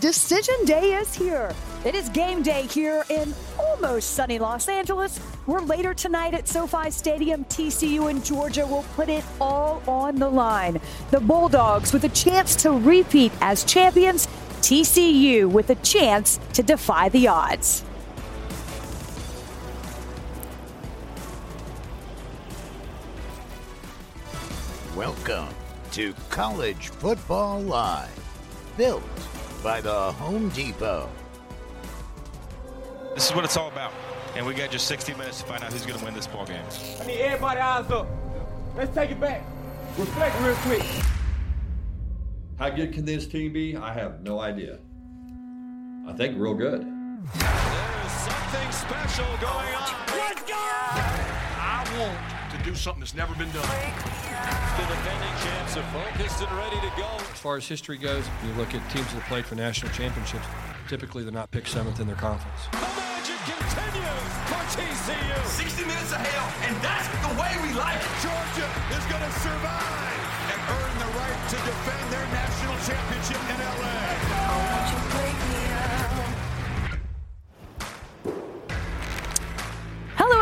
Decision day is here. It is game day here in almost sunny Los Angeles, where later tonight at SoFi Stadium, TCU and Georgia will put it all on the line. The Bulldogs with a chance to repeat as champions, TCU with a chance to defy the odds. Welcome to College Football Live, built by the Home Depot. This is what it's all about, and we got just 60 minutes to find out who's going to win this ball game. I need everybody eyes up. Let's take it back. Reflect real quick. How good can this team be? I have no idea. I think real good. There's something special going on. Let's go! I want to do something that's never been done. The defending champs are focused and ready to go. As far as history goes, you look at teams that have played for national championships, typically they're not picked 7th in their conference. The magic continues for TCU. 60 minutes of hell, and that's the way we like it. Georgia is going to survive and earn the right to defend their national championship in L.A.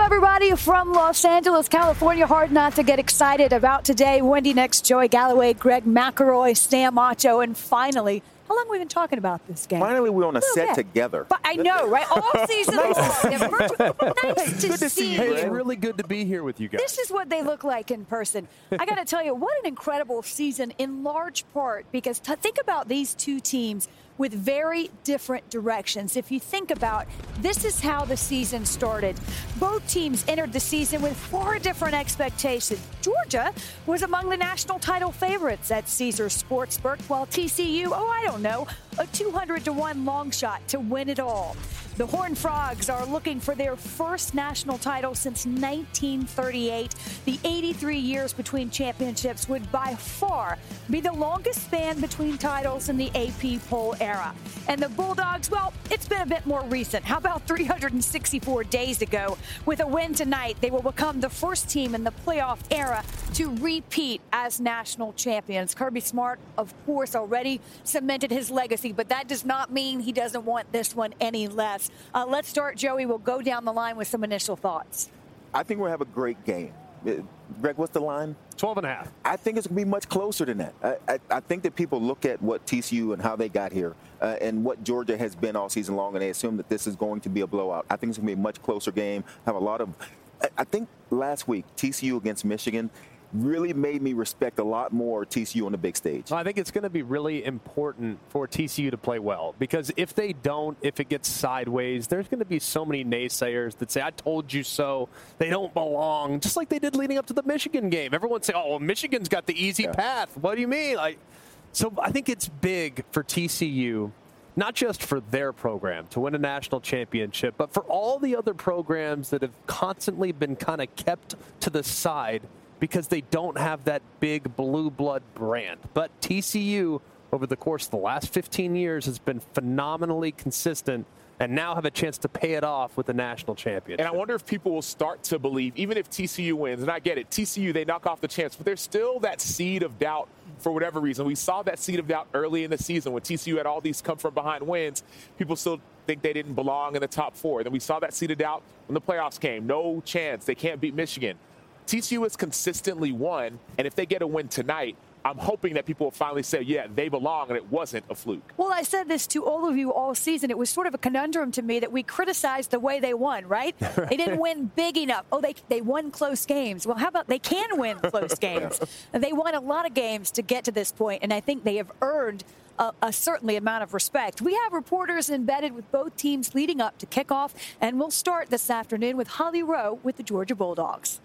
Everybody from Los Angeles, California, hard not to get excited about today. Wendy Next, Joey Galloway, Greg McElroy, Stan Macho, and finally, how long have we been talking about this game? Finally, we're on a set together. But I know, right? All season long. Nice to see you. Hey, it's really good to be here with you guys. This is what they look like in person. I got to tell you, what an incredible season, in large part because think about these two teams with very different directions. If you think about, this is how the season started. Both teams entered the season with 4 different expectations. Georgia was among the national title favorites at Caesars Sportsbook, while TCU, a 200-1 long shot to win it all. The Horned Frogs are looking for their first national title since 1938. The 83 years between championships would by far be the longest span between titles in the AP poll era. And the Bulldogs, well, it's been a bit more recent. How about 364 days ago? With a win tonight, they will become the first team in the playoff era to repeat as national champions. Kirby Smart, of course, already cemented his legacy, but that does not mean he doesn't want this one any less. Let's start, Joey. We'll go down the line with some initial thoughts. I think we'll have a great game. Greg, what's the line? 12.5. I think it's going to be much closer than that. I think that people look at what TCU and how they got here and what Georgia has been all season long, and they assume that this is going to be a blowout. I think it's going to be a much closer game. I think last week, TCU against Michigan really made me respect a lot more TCU on the big stage. I think it's going to be really important for TCU to play well, because if they don't, if it gets sideways, there's going to be so many naysayers that say, I told you so. They don't belong, just like they did leading up to the Michigan game. Everyone say, oh, well, Michigan's got the easy path. What do you mean? So I think it's big for TCU, not just for their program to win a national championship, but for all the other programs that have constantly been kind of kept to the side because they don't have that big blue blood brand. But TCU, over the course of the last 15 years, has been phenomenally consistent and now have a chance to pay it off with the national championship. And I wonder if people will start to believe, even if TCU wins, and I get it, TCU, they knock off the chance, but there's still that seed of doubt for whatever reason. We saw that seed of doubt early in the season when TCU had all these come-from-behind wins. People still think they didn't belong in the top 4. Then we saw that seed of doubt when the playoffs came. No chance. They can't beat Michigan. TCU has consistently won, and if they get a win tonight, I'm hoping that people will finally say, yeah, they belong, and it wasn't a fluke. Well, I said this to all of you all season. It was sort of a conundrum to me that we criticized the way they won, right? They didn't win big enough. Oh, they won close games. Well, how about they can win close games? They won a lot of games to get to this point, and I think they have earned a certainly amount of respect. We have reporters embedded with both teams leading up to kickoff, and we'll start this afternoon with Holly Rowe with the Georgia Bulldogs.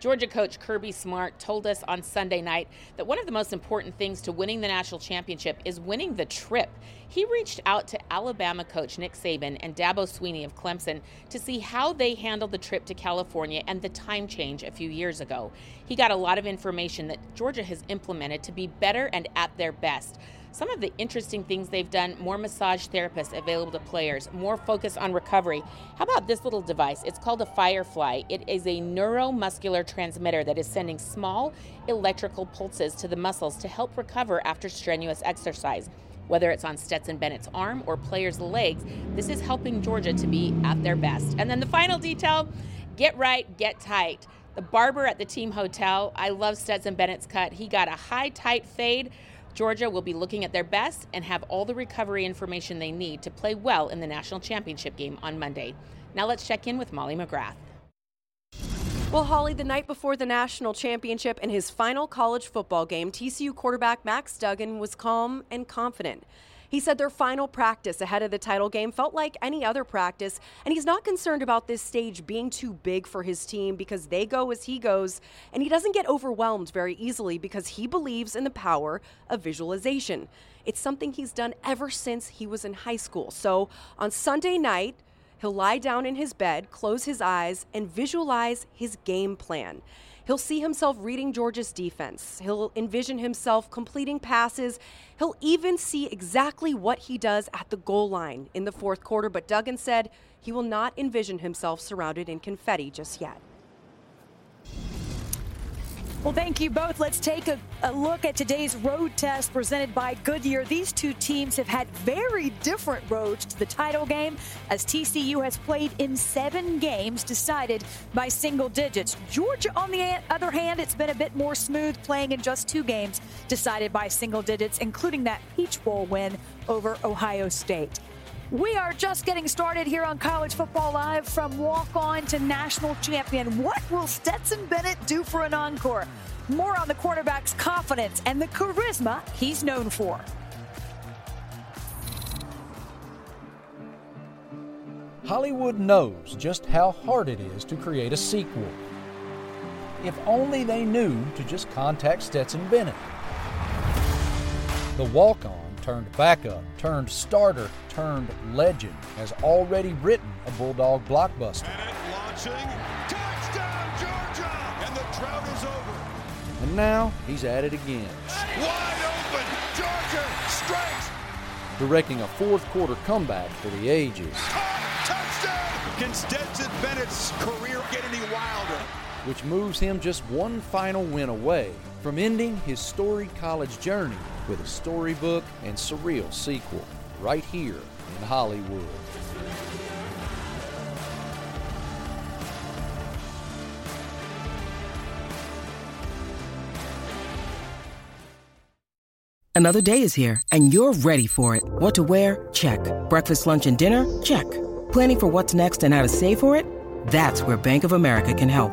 Georgia coach Kirby Smart told us on Sunday night that one of the most important things to winning the national championship is winning the trip. He reached out to Alabama coach Nick Saban and Dabo Swinney of Clemson to see how they handled the trip to California and the time change a few years ago. He got a lot of information that Georgia has implemented to be better and at their best. Some of the interesting things they've done: more massage therapists available to players, more focus on recovery. How about this little device? It's called a Firefly. It is a neuromuscular transmitter that is sending small electrical pulses to the muscles to help recover after strenuous exercise. Whether it's on Stetson Bennett's arm or players' legs, this is helping Georgia to be at their best. And then the final detail, get right, get tight. The barber at the team hotel, I love Stetson Bennett's cut. He got a high, tight fade. Georgia will be looking at their best and have all the recovery information they need to play well in the national championship game on Monday. Now let's check in with Molly McGrath. Well, Holly, the night before the national championship and his final college football game, TCU quarterback Max Duggan was calm and confident. He said their final practice ahead of the title game felt like any other practice, and he's not concerned about this stage being too big for his team because they go as he goes, and he doesn't get overwhelmed very easily because he believes in the power of visualization. It's something he's done ever since he was in high school. So on Sunday night, he'll lie down in his bed, close his eyes, and visualize his game plan. He'll see himself reading Georgia's defense. He'll envision himself completing passes. He'll even see exactly what he does at the goal line in the fourth quarter. But Duggan said he will not envision himself surrounded in confetti just yet. Well, thank you both. Let's take a look at today's road test presented by Goodyear. These two teams have had very different roads to the title game, as TCU has played in 7 games decided by single digits. Georgia, on the other hand, it's been a bit more smooth, playing in just 2 games decided by single digits, including that Peach Bowl win over Ohio State. We are just getting started here on College Football Live. From walk-on to national champion, what will Stetson Bennett do for an encore? More on the quarterback's confidence and the charisma he's known for. Hollywood knows just how hard it is to create a sequel. If only they knew to just contact Stetson Bennett. The walk-on turned backup, turned starter, turned legend, has already written a Bulldog blockbuster. Bennett launching, touchdown Georgia, and the drought is over. And now he's at it again. Wide open, Georgia strikes. Directing a fourth quarter comeback for the ages. Touchdown! Can Stetson Bennett's career get any wilder? Which moves him just one final win away from ending his storied college journey with a storybook and surreal sequel, right here in Hollywood. Another day is here, and you're ready for it. What to wear? Check. Breakfast, lunch, and dinner? Check. Planning for what's next and how to save for it? That's where Bank of America can help.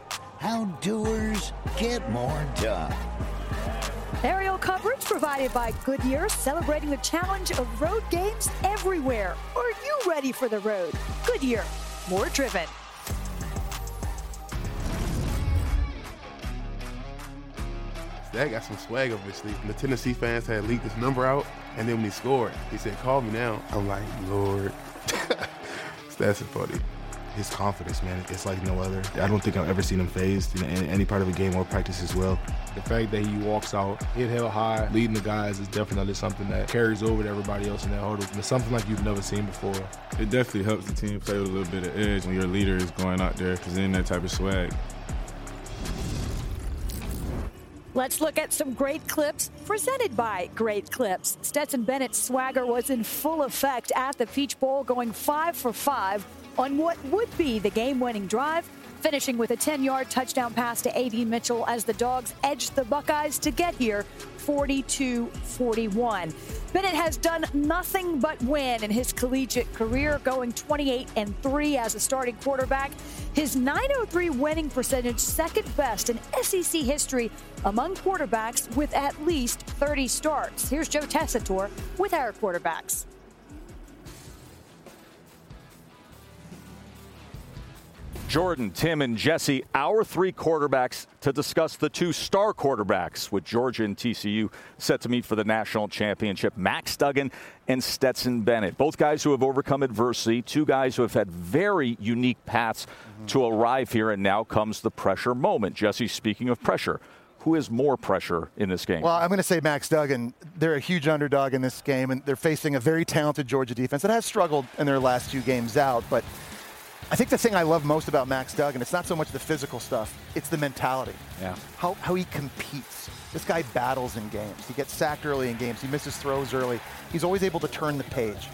How doers get more done. Aerial coverage provided by Goodyear, celebrating the challenge of road games everywhere. Are you ready for the road? Goodyear, more driven. That got some swag up his sleeve. The Tennessee fans had leaked this number out, and then when he scored, he said, "Call me now." I'm like, Lord, that's funny. His confidence, man, it's like no other. I don't think I've ever seen him phased in any part of a game or practice as well. The fact that he walks out, head held high, leading the guys is definitely something that carries over to everybody else in that huddle. It's something like you've never seen before. It definitely helps the team play with a little bit of edge when your leader is going out there, because then that type of swag. Let's look at some great clips presented by Great Clips. Stetson Bennett's swagger was in full effect at the Peach Bowl, going 5 for 5 on what would be the game-winning drive finishing with a 10-yard touchdown pass to A.D. Mitchell as the Dogs edged the Buckeyes to get here 42-41. Bennett has done nothing but win in his collegiate career, going 28-3 as a starting quarterback. His .903 winning percentage, second best in SEC history among quarterbacks with at least 30 starts. Here's Joe Tessitore with our quarterbacks. Jordan, Tim, and Jesse, our three quarterbacks, to discuss the two star quarterbacks with Georgia and TCU set to meet for the national championship, Max Duggan and Stetson Bennett. Both guys who have overcome adversity, two guys who have had very unique paths to arrive here, and now comes the pressure moment. Jesse, speaking of pressure, who has more pressure in this game? Well, I'm going to say Max Duggan. They're a huge underdog in this game, and they're facing a very talented Georgia defense that has struggled in their last two games out, but I think the thing I love most about Max Duggan, it's not so much the physical stuff, it's the mentality. Yeah. How he competes. This guy battles in games. He gets sacked early in games. He misses throws early. He's always able to turn the page.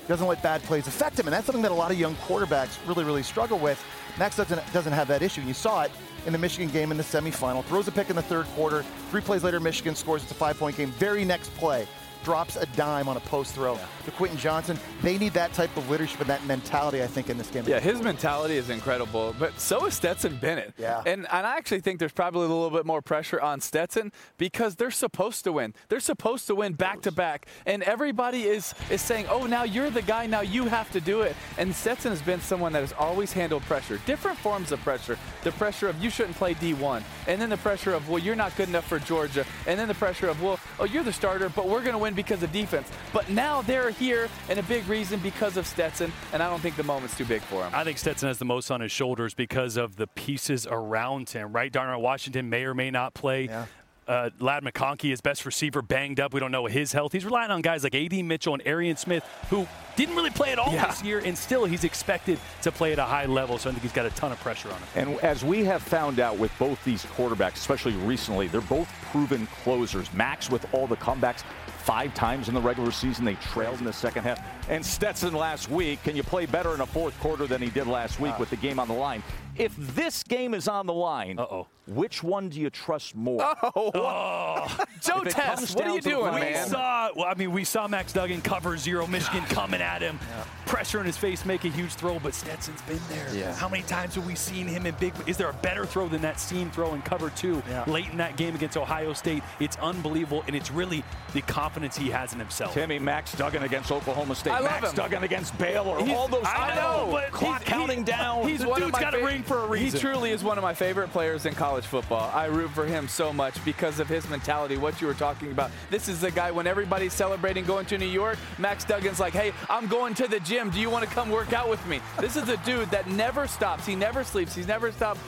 He doesn't let bad plays affect him, and that's something that a lot of young quarterbacks really, really struggle with. Max doesn't have that issue, and you saw it in the Michigan game in the semifinal. Throws a pick in the third quarter. 3 plays later, Michigan scores. It's a 5-point game. Very next play, drops a dime on a post throw to Quentin Johnson. They need that type of leadership and that mentality, I think, in this game. Yeah, his mentality is incredible, but so is Stetson Bennett. Yeah. And I actually think there's probably a little bit more pressure on Stetson because they're supposed to win. They're supposed to win back-to-back, and everybody is saying, oh, now you're the guy, now you have to do it. And Stetson has been someone that has always handled pressure, different forms of pressure, the pressure of you shouldn't play D1, and then the pressure of, well, you're not good enough for Georgia, and then the pressure of, well, oh, you're the starter, but we're going to win because of defense. But now they're here, and a big reason because of Stetson, and I don't think the moment's too big for him. I think Stetson has the most on his shoulders because of the pieces around him, right? Darnell Washington may or may not play. Yeah. Ladd McConkey, his best receiver, banged up. We don't know his health. He's relying on guys like A.D. Mitchell and Arian Smith, who didn't really play at all this year, and still he's expected to play at a high level, so I think he's got a ton of pressure on him. And as we have found out with both these quarterbacks, especially recently, they're both proven closers. Max with all the comebacks 5 times in the regular season. They trailed in the second half. And Stetson last week, can you play better in a fourth quarter than he did last week with the game on the line? If this game is on the line, which one do you trust more? Joe Tess, what are you doing, man? We saw Max Duggan cover zero, Michigan coming at him. Yeah. Pressure in his face, make a huge throw, but Stetson's been there. Yeah. How many times have we seen him in big? Is there a better throw than that seam throw in cover two late in that game against Ohio State? It's unbelievable, and it's really the confidence he has in himself. Timmy, Max Duggan against Oklahoma State. I love Max Duggan against Baylor. All those clock counting down. He's one of my favorite. For a reason. He truly is one of my favorite players in college football. I root for him so much because of his mentality, what you were talking about. This is the guy, when everybody's celebrating going to New York, Max Duggan's like, hey, I'm going to the gym. Do you want to come work out with me? This is a dude that never stops. He never sleeps. He's never stopped,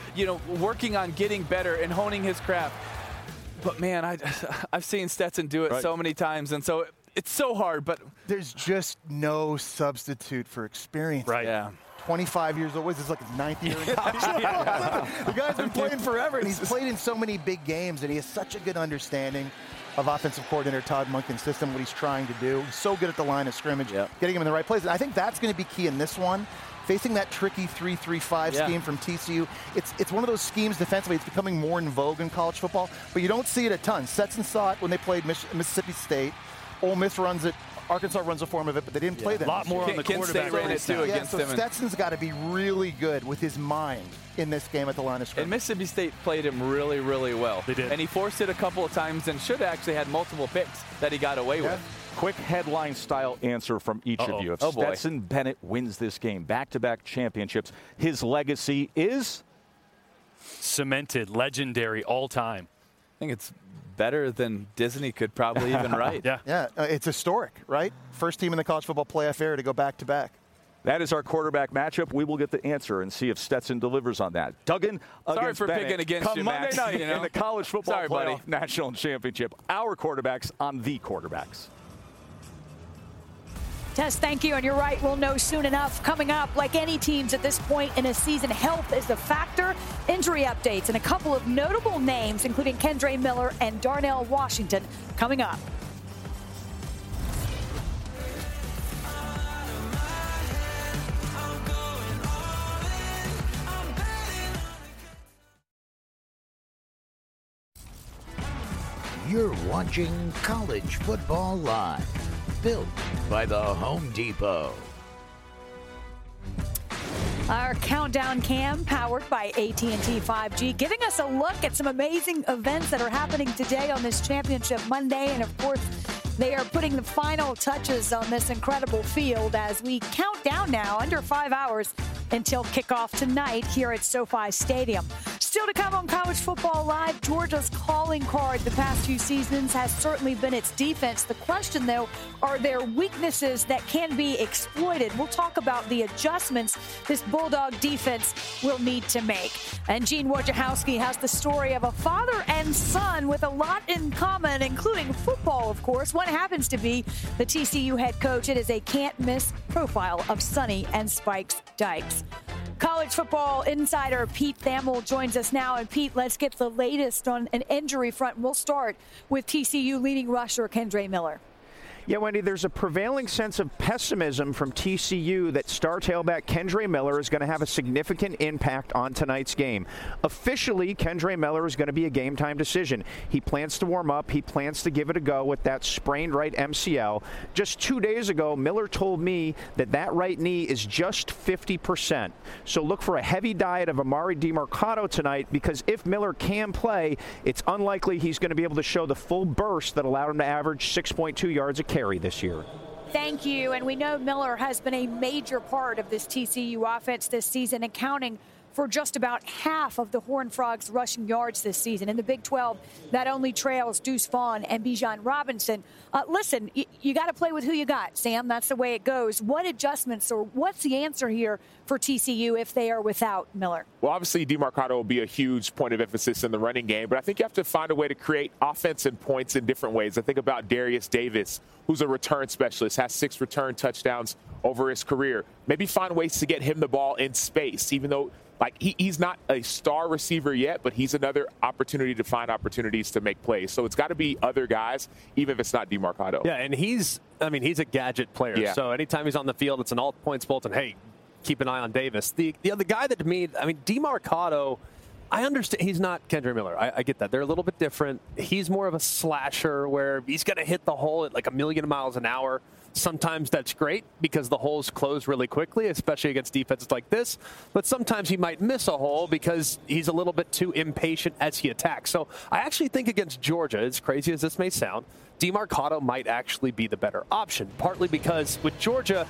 working on getting better and honing his craft. But, man, I've seen Stetson do it so many times, and so it's so hard. But there's just no substitute for experience. Right, yeah. 25 years old. This is like his 9th year in college. The guy's been playing forever, and he's played in so many big games, and he has such a good understanding of offensive coordinator Todd Munkin's system, what he's trying to do. He's so good at the line of scrimmage, getting him in the right place. And I think that's going to be key in this one. Facing that tricky 3-3-5 scheme from TCU, it's one of those schemes defensively. It's becoming more in vogue in college football, but you don't see it a ton. Stetson saw it when they played Mississippi State. Ole Miss runs it. Arkansas runs a form of it, but they didn't play that. A lot more on the quarterback ran it too against them. So Stetson's got to be really good with his mind in this game at the line of scrimmage. And Mississippi State played him really, really well. They did. And he forced it a couple of times and should have actually had multiple picks that he got away with. Quick headline-style answer from each of you. If Stetson Bennett wins this game, back-to-back championships, his legacy is? Cemented, legendary, all-time. I think it's better than Disney could probably even write. It's historic, right? First team in the college football playoff era to go back-to-back. That is our quarterback matchup. We will get the answer and see if Stetson delivers on that. Duggan against Bennett. Picking against come you, Max. Monday night in the college football playoff national championship. Our quarterbacks on the quarterbacks. Tess, thank you, and you're right, we'll know soon enough. Coming up, like any teams at this point in a season, health is a factor. Injury updates and a couple of notable names, including Kendre Miller and Darnell Washington, coming up. You're watching College Football Live, built by the Home Depot. Our countdown cam powered by AT&T 5G, giving us a look at some amazing events that are happening today on this Championship Monday. And of course, they are putting the final touches on this incredible field as we count down now under 5 hours until kickoff tonight here at SoFi Stadium. Still to come on College Football Live, Georgia's calling card the past few seasons has certainly been its defense. The question, though, are there weaknesses that can be exploited? We'll talk about the adjustments this Bulldog defense will need to make. And Gene Wojciechowski has the story of a father and son with a lot in common, including football, of course. One happens to be the TCU head coach. It is a can't-miss profile of Sonny and Spike Dykes. College football insider Pete Thamel joins us now. And, Pete, let's get the latest on an injury front. We'll start with TCU leading rusher Kendre Miller. Yeah, Wendy, there's a prevailing sense of pessimism from TCU that star tailback Kendre Miller is going to have a significant impact on tonight's game. Officially, Kendre Miller is going to be a game-time decision. He plans to warm up. He plans to give it a go with that sprained right MCL. Just 2 days ago, Miller told me that right knee is just 50%. So look for a heavy diet of Amari Demercado tonight, because if Miller can play, it's unlikely he's going to be able to show the full burst that allowed him to average 6.2 yards a carry this year. Thank you. And we know Miller has been a major part of this TCU offense this season, accounting for just about half of the Horned Frogs' rushing yards this season. In the Big 12, that only trails Deuce Vaughn and Bijan Robinson. Listen, you got to play with who you got, Sam. That's the way it goes. What adjustments, or what's the answer here for TCU if they are without Miller? Well, obviously, Demercado will be a huge point of emphasis in the running game, but I think you have to find a way to create offense and points in different ways. I think about Derius Davis, who's a return specialist, has 6 return touchdowns over his career. Maybe find ways to get him the ball in space, even though he's not a star receiver yet, but he's another opportunity to find opportunities to make plays. So it's got to be other guys, even if it's not Demercado. Yeah, and he's a gadget player. Yeah. So anytime he's on the field, it's an all-points bulletin. Hey, keep an eye on Davis. The other guy that to me, Demercado, I understand he's not Kendre Miller. I get that. They're a little bit different. He's more of a slasher where he's going to hit the hole at like 1,000,000 miles an hour. Sometimes that's great because the holes close really quickly, especially against defenses like this. But sometimes he might miss a hole because he's a little bit too impatient as he attacks. So I actually think against Georgia, as crazy as this may sound, Demercado might actually be the better option, partly because with Georgia,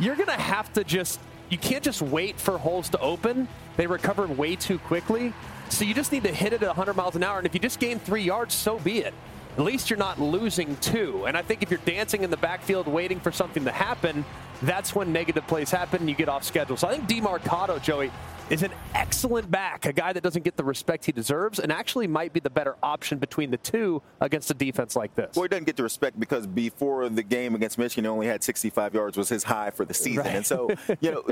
you're going to have to just – you can't just wait for holes to open. They recover way too quickly. So you just need to hit it at 100 miles an hour. And if you just gain 3 yards, so be it. At least you're not losing 2. And I think if you're dancing in the backfield waiting for something to happen, that's when negative plays happen and you get off schedule. So I think Demercado, Joey, is an excellent back, a guy that doesn't get the respect he deserves and actually might be the better option between the two against a defense like this. Well, he doesn't get the respect because before the game against Michigan, he only had 65 yards was his high for the season. Right. And so,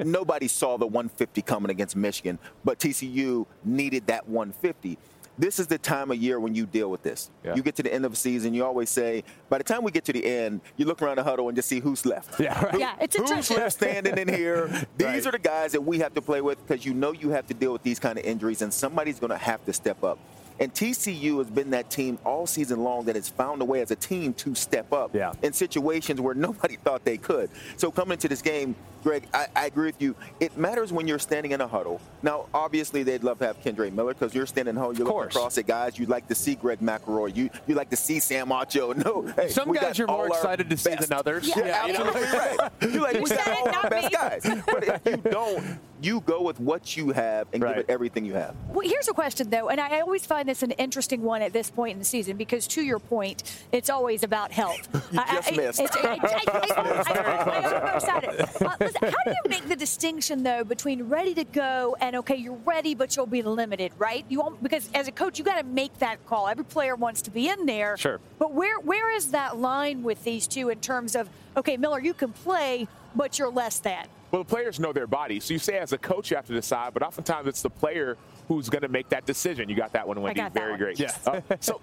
nobody saw the 150 coming against Michigan, but TCU needed that 150. This is the time of year when you deal with this. Yeah. You get to the end of the season, you always say, by the time we get to the end, you look around the huddle and just see who's left. Yeah, right. It's who's interesting. Left standing in here? These right. are the guys that we have to play with because you have to deal with these kind of injuries, and somebody's going to have to step up. And TCU has been that team all season long that has found a way as a team to step up in situations where nobody thought they could. So coming into this game, Greg, I agree with you. It matters when you're standing in a huddle. Now, obviously, they'd love to have Kendre Miller because you're standing in a huddle. You're looking across at guys. You'd like to see Greg McElroy. You'd like to see Sam Ocho. No, hey, some guys you're more excited to see than others. Yeah, absolutely right. You're like, we got all our best guys. But if you don't, you go with what you have and give it everything you have. Well, here's a question, though, and I always find this an interesting one at this point in the season because, to your point, it's always about health. You just missed. I almost had it. Listen, how do you make the distinction, though, between ready to go and, okay, you're ready, but you'll be limited, right? You won't, because as a coach, you got to make that call. Every player wants to be in there. Sure. But where is that line with these two in terms of, okay, Miller, you can play, but you're less than? Well, the players know their body. So you say as a coach you have to decide, but oftentimes it's the player who's going to make that decision. You got that one, Wendy. Very great. Yeah. So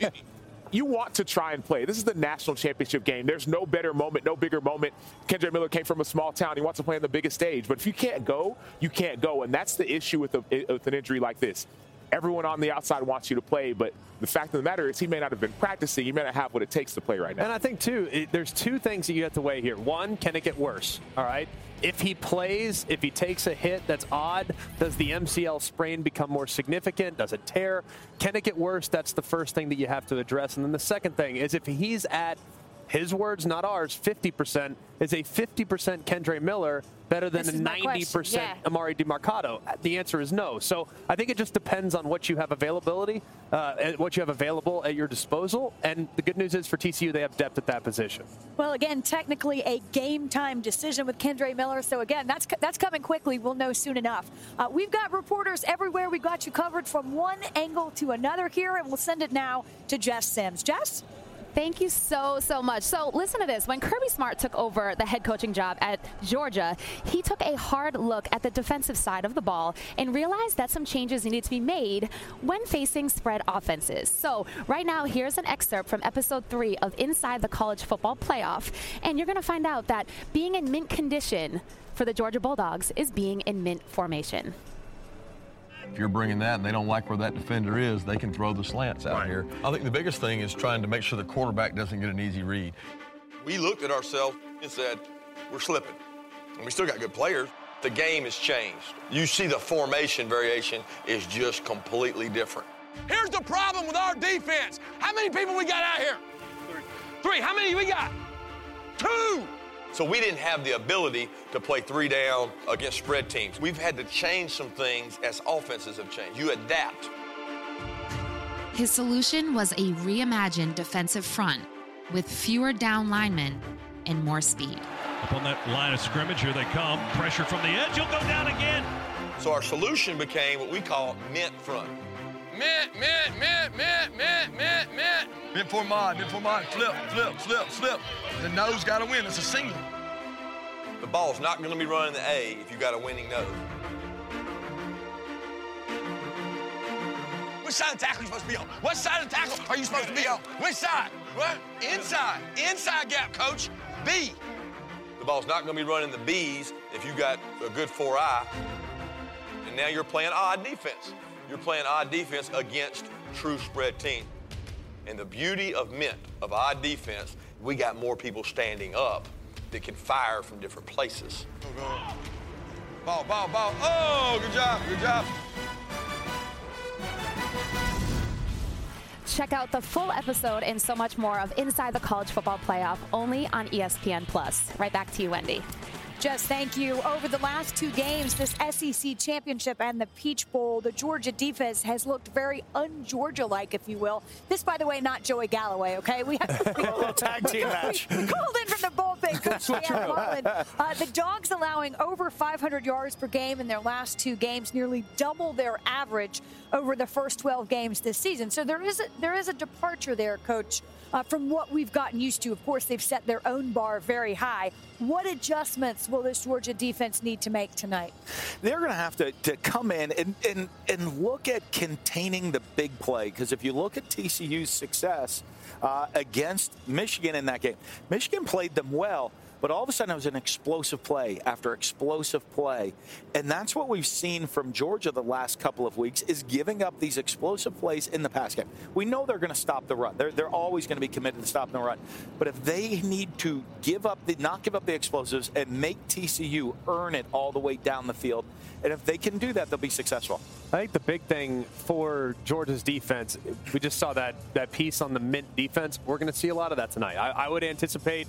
you want to try and play. This is the national championship game. There's no better moment, no bigger moment. Kendre Miller came from a small town. He wants to play on the biggest stage. But if you can't go, you can't go. And that's the issue with an injury like this. everyone on the outside wants you to play, but the fact of the matter is he may not have been practicing. He may not have what it takes to play right now. And I think, too, there's two things that you have to weigh here. One, can it get worse? All right. If he plays, if he takes a hit that's odd, does the MCL sprain become more significant? Does it tear? Can it get worse? That's the first thing that you have to address. And then the second thing is if he's at, his words, not ours, 50%, is a 50% Kendre Miller better than a 90% Amari Demercado? The answer is no. So I think it just depends on what you have available at your disposal. And the good news is for TCU, they have depth at that position. Well, again, technically a game time decision with Kendre Miller. So again, that's coming quickly. We'll know soon enough. We've got reporters everywhere. We got you covered from one angle to another here, and we'll send it now to Jess Sims. Jess? Thank you so much. So listen to this. When Kirby Smart took over the head coaching job at Georgia, he took a hard look at the defensive side of the ball and realized that some changes needed to be made when facing spread offenses. So right now, here's an excerpt from episode 3 of Inside the College Football Playoff, and you're going to find out that being in mint condition for the Georgia Bulldogs is being in mint formation. If you're bringing that and they don't like where that defender is, they can throw the slants out here. I think the biggest thing is trying to make sure the quarterback doesn't get an easy read. We looked at ourselves and said, we're slipping. And we still got good players. The game has changed. You see the formation variation is just completely different. Here's the problem with our defense. How many people we got out here? Three. How many we got? Two. So we didn't have the ability to play three down against spread teams. We've had to change some things as offenses have changed. You adapt. His solution was a reimagined defensive front with fewer down linemen and more speed. Up on that line of scrimmage, here they come. Pressure from the edge, he'll go down again. So our solution became what we call mint front. Mint. Mint for mod. Flip. The nose got to win. It's a single. The ball's not going to be running the A if you got a winning nose. Which side of the tackle are you supposed to be on? What side of the tackle are you supposed to be on? Which side? What? Inside. Inside gap, coach. B. The ball's not going to be running the Bs if you got a good 4-eye. And now you're playing odd defense. You're playing odd defense against true spread team. And the beauty of mint, of odd defense, we got more people standing up that can fire from different places. Ball. Oh, good job. Check out the full episode and so much more of Inside the College Football Playoff only on ESPN+. Right back to you, Wendy. Jess, thank you. Over the last two games, this SEC championship and the Peach Bowl, the Georgia defense has looked very un-Georgia-like, if you will. This, by the way, not Joey Galloway, okay? We have a little tag team match. We called in from the bullpen, Coach Dan Mullen. The Dogs allowing over 500 yards per game in their last two games, nearly double their average over the first 12 games this season. So there is a departure there, Coach. From what we've gotten used to. Of course, they've set their own bar very high. What adjustments will this Georgia defense need to make tonight? They're going to have to come in and look at containing the big play, because if you look at TCU's success against Michigan in that game, Michigan played them well, but all of a sudden it was an explosive play after explosive play. And that's what we've seen from Georgia the last couple of weeks, is giving up these explosive plays in the pass game. We know they're going to stop the run. They're always going to be committed to stopping the run. But if they need to not give up the explosives and make TCU earn it all the way down the field, and if they can do that, they'll be successful. I think the big thing for Georgia's defense, we just saw that piece on the mint defense. We're going to see a lot of that tonight. I would anticipate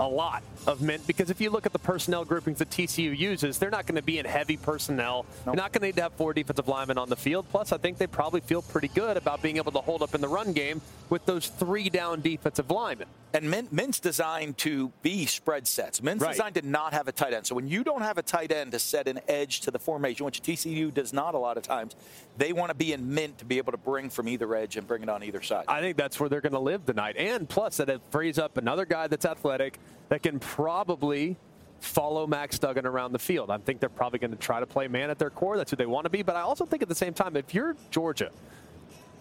a lot of mint, because if you look at the personnel groupings that TCU uses, they're not going to be in heavy personnel. Nope. They're not going to need to have four defensive linemen on the field. Plus, I think they probably feel pretty good about being able to hold up in the run game with those three down defensive linemen. And mint's designed to be spread sets. Mint's designed to not have a tight end. So when you don't have a tight end to set an edge to the formation, which TCU does not a lot of times, they want to be in mint to be able to bring from either edge and bring it on either side. I think that's where they're going to live tonight. And plus, that frees up another guy that's athletic that can probably follow Max Duggan around the field. I think they're probably going to try to play man at their core. That's who they want to be. But I also think at the same time, if you're Georgia,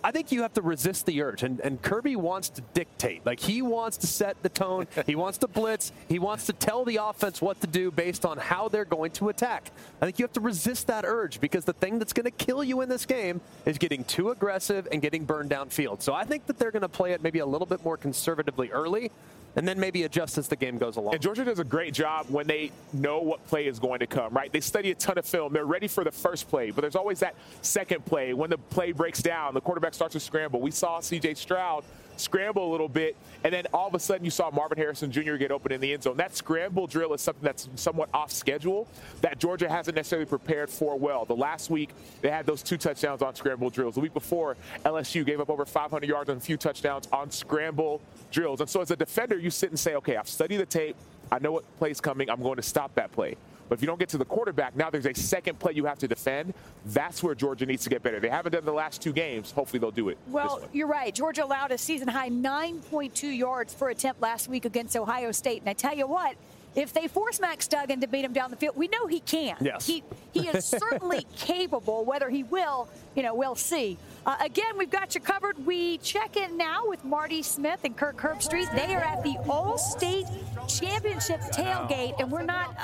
I think you have to resist the urge. And Kirby wants to dictate. Like, he wants to set the tone. He wants to blitz. He wants to tell the offense what to do based on how they're going to attack. I think you have to resist that urge, because the thing that's going to kill you in this game is getting too aggressive and getting burned downfield. So I think that they're going to play it maybe a little bit more conservatively early, and then maybe adjust as the game goes along. And Georgia does a great job when they know what play is going to come, right? They study a ton of film. They're ready for the first play, but there's always that second play. When the play breaks down, the quarterback starts to scramble. We saw C.J. Stroud scramble a little bit, and then all of a sudden you saw Marvin Harrison Jr. get open in the end zone. That scramble drill is something that's somewhat off schedule that Georgia hasn't necessarily prepared for well. The last week, they had those two touchdowns on scramble drills. The week before, LSU gave up over 500 yards and a few touchdowns on scramble drills. And so as a defender, you sit and say, okay, I've studied the tape. I know what play's coming. I'm going to stop that play. But if you don't get to the quarterback, now there's a second play you have to defend. That's where Georgia needs to get better. They haven't done the last two games. Hopefully they'll do it. Well, you're right. Georgia allowed a season-high 9.2 yards per attempt last week against Ohio State. And I tell you what, if they force Max Duggan to beat him down the field, we know he can. Yes. He is certainly capable. Whether he will, we'll see. Again, we've got you covered. We check in now with Marty Smith and Kirk Herbstreit. They are at the All-State Championship tailgate, and we're not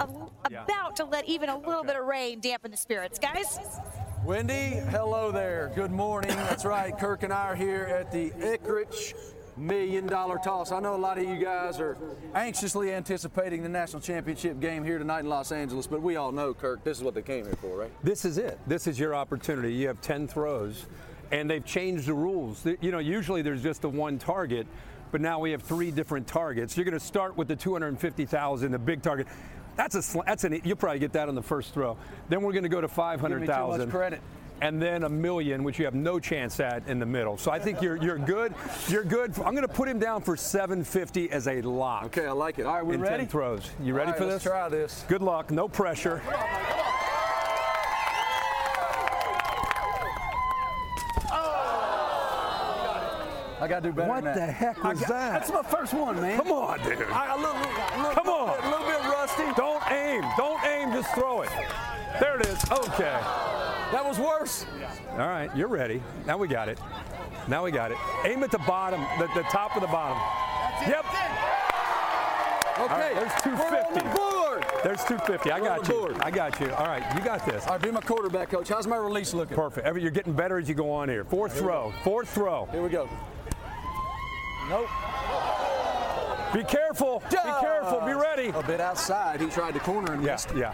about to let even a little bit of rain dampen the spirits, guys. Wendy, hello there. Good morning. That's right. Kirk and I are here at the Eckrich $1 million toss. I know a lot of you guys are anxiously anticipating the national championship game here tonight in Los Angeles, but we all know, Kirk, this is what they came here for, right? This is it. This is your opportunity. You have 10 throws, and they've changed the rules. Usually there's just the one target, but now we have three different targets. You're going to start with the 250,000, the big target. You'll probably get that on the first throw. Then we're going to go to 500,000. Give me too much credit. And then $1 million, which you have no chance at in the middle. So I think you're good. You're good. I'm going to put him down for 750 as a lock. Okay, I like it. All right, we're ready. 10 throws. You ready for this? Let's try this. Good luck. No pressure. Come on. I got to do better than that. What the heck was that? That's my first one, man. Come on, dude. A little bit rusty. Don't aim. Don't aim. Just throw it. There it is. Okay. That was worse. All right, you're ready. Now we got it. Aim at the bottom, the top of the bottom. Yep. Okay, right, there's 250. We're on the board. There's 250. I got you. All right, you got this. All right, be my quarterback, coach. How's my release looking? Perfect. You're getting better as you go on here. Fourth throw. Here we go. Nope. Be careful. Just be careful. Be ready. A bit outside. He tried to corner and missed. Yeah.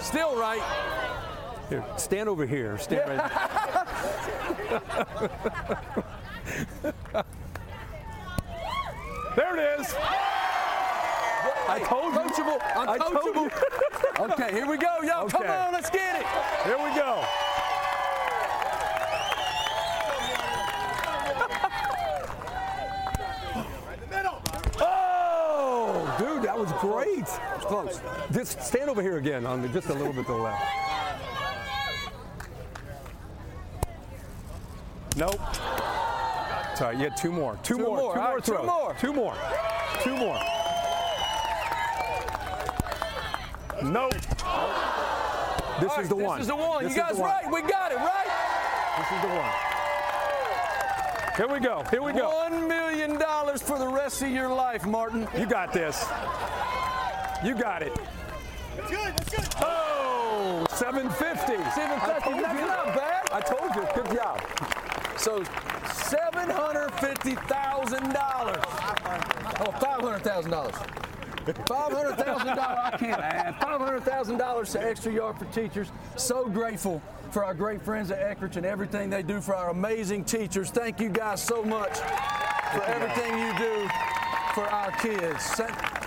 Still right. Here, stand over here. Stand right there. There it is. I told you. Coachable. Uncoachable. Okay, here we go, y'all. Okay. Come on, let's get it. Here we go. That was great. It was close. Just stand over here again, on just a little bit to the left. Nope. Sorry, you had two more. Two more. Two more. Nope. This is the one. You guys right. We got it, right? This is the one. Here we go. $1 million for the rest of your life, Martin. You got this. You got it. It's good. Oh, 750. 750. That's not bad. I told you. Good job. So $750,000. Oh, $500,000. $500,000. I can't add. $500,000 to Extra Yard for Teachers. So grateful for our great friends at Eckrich and everything they do for our amazing teachers. Thank you guys so much for everything you do for our kids.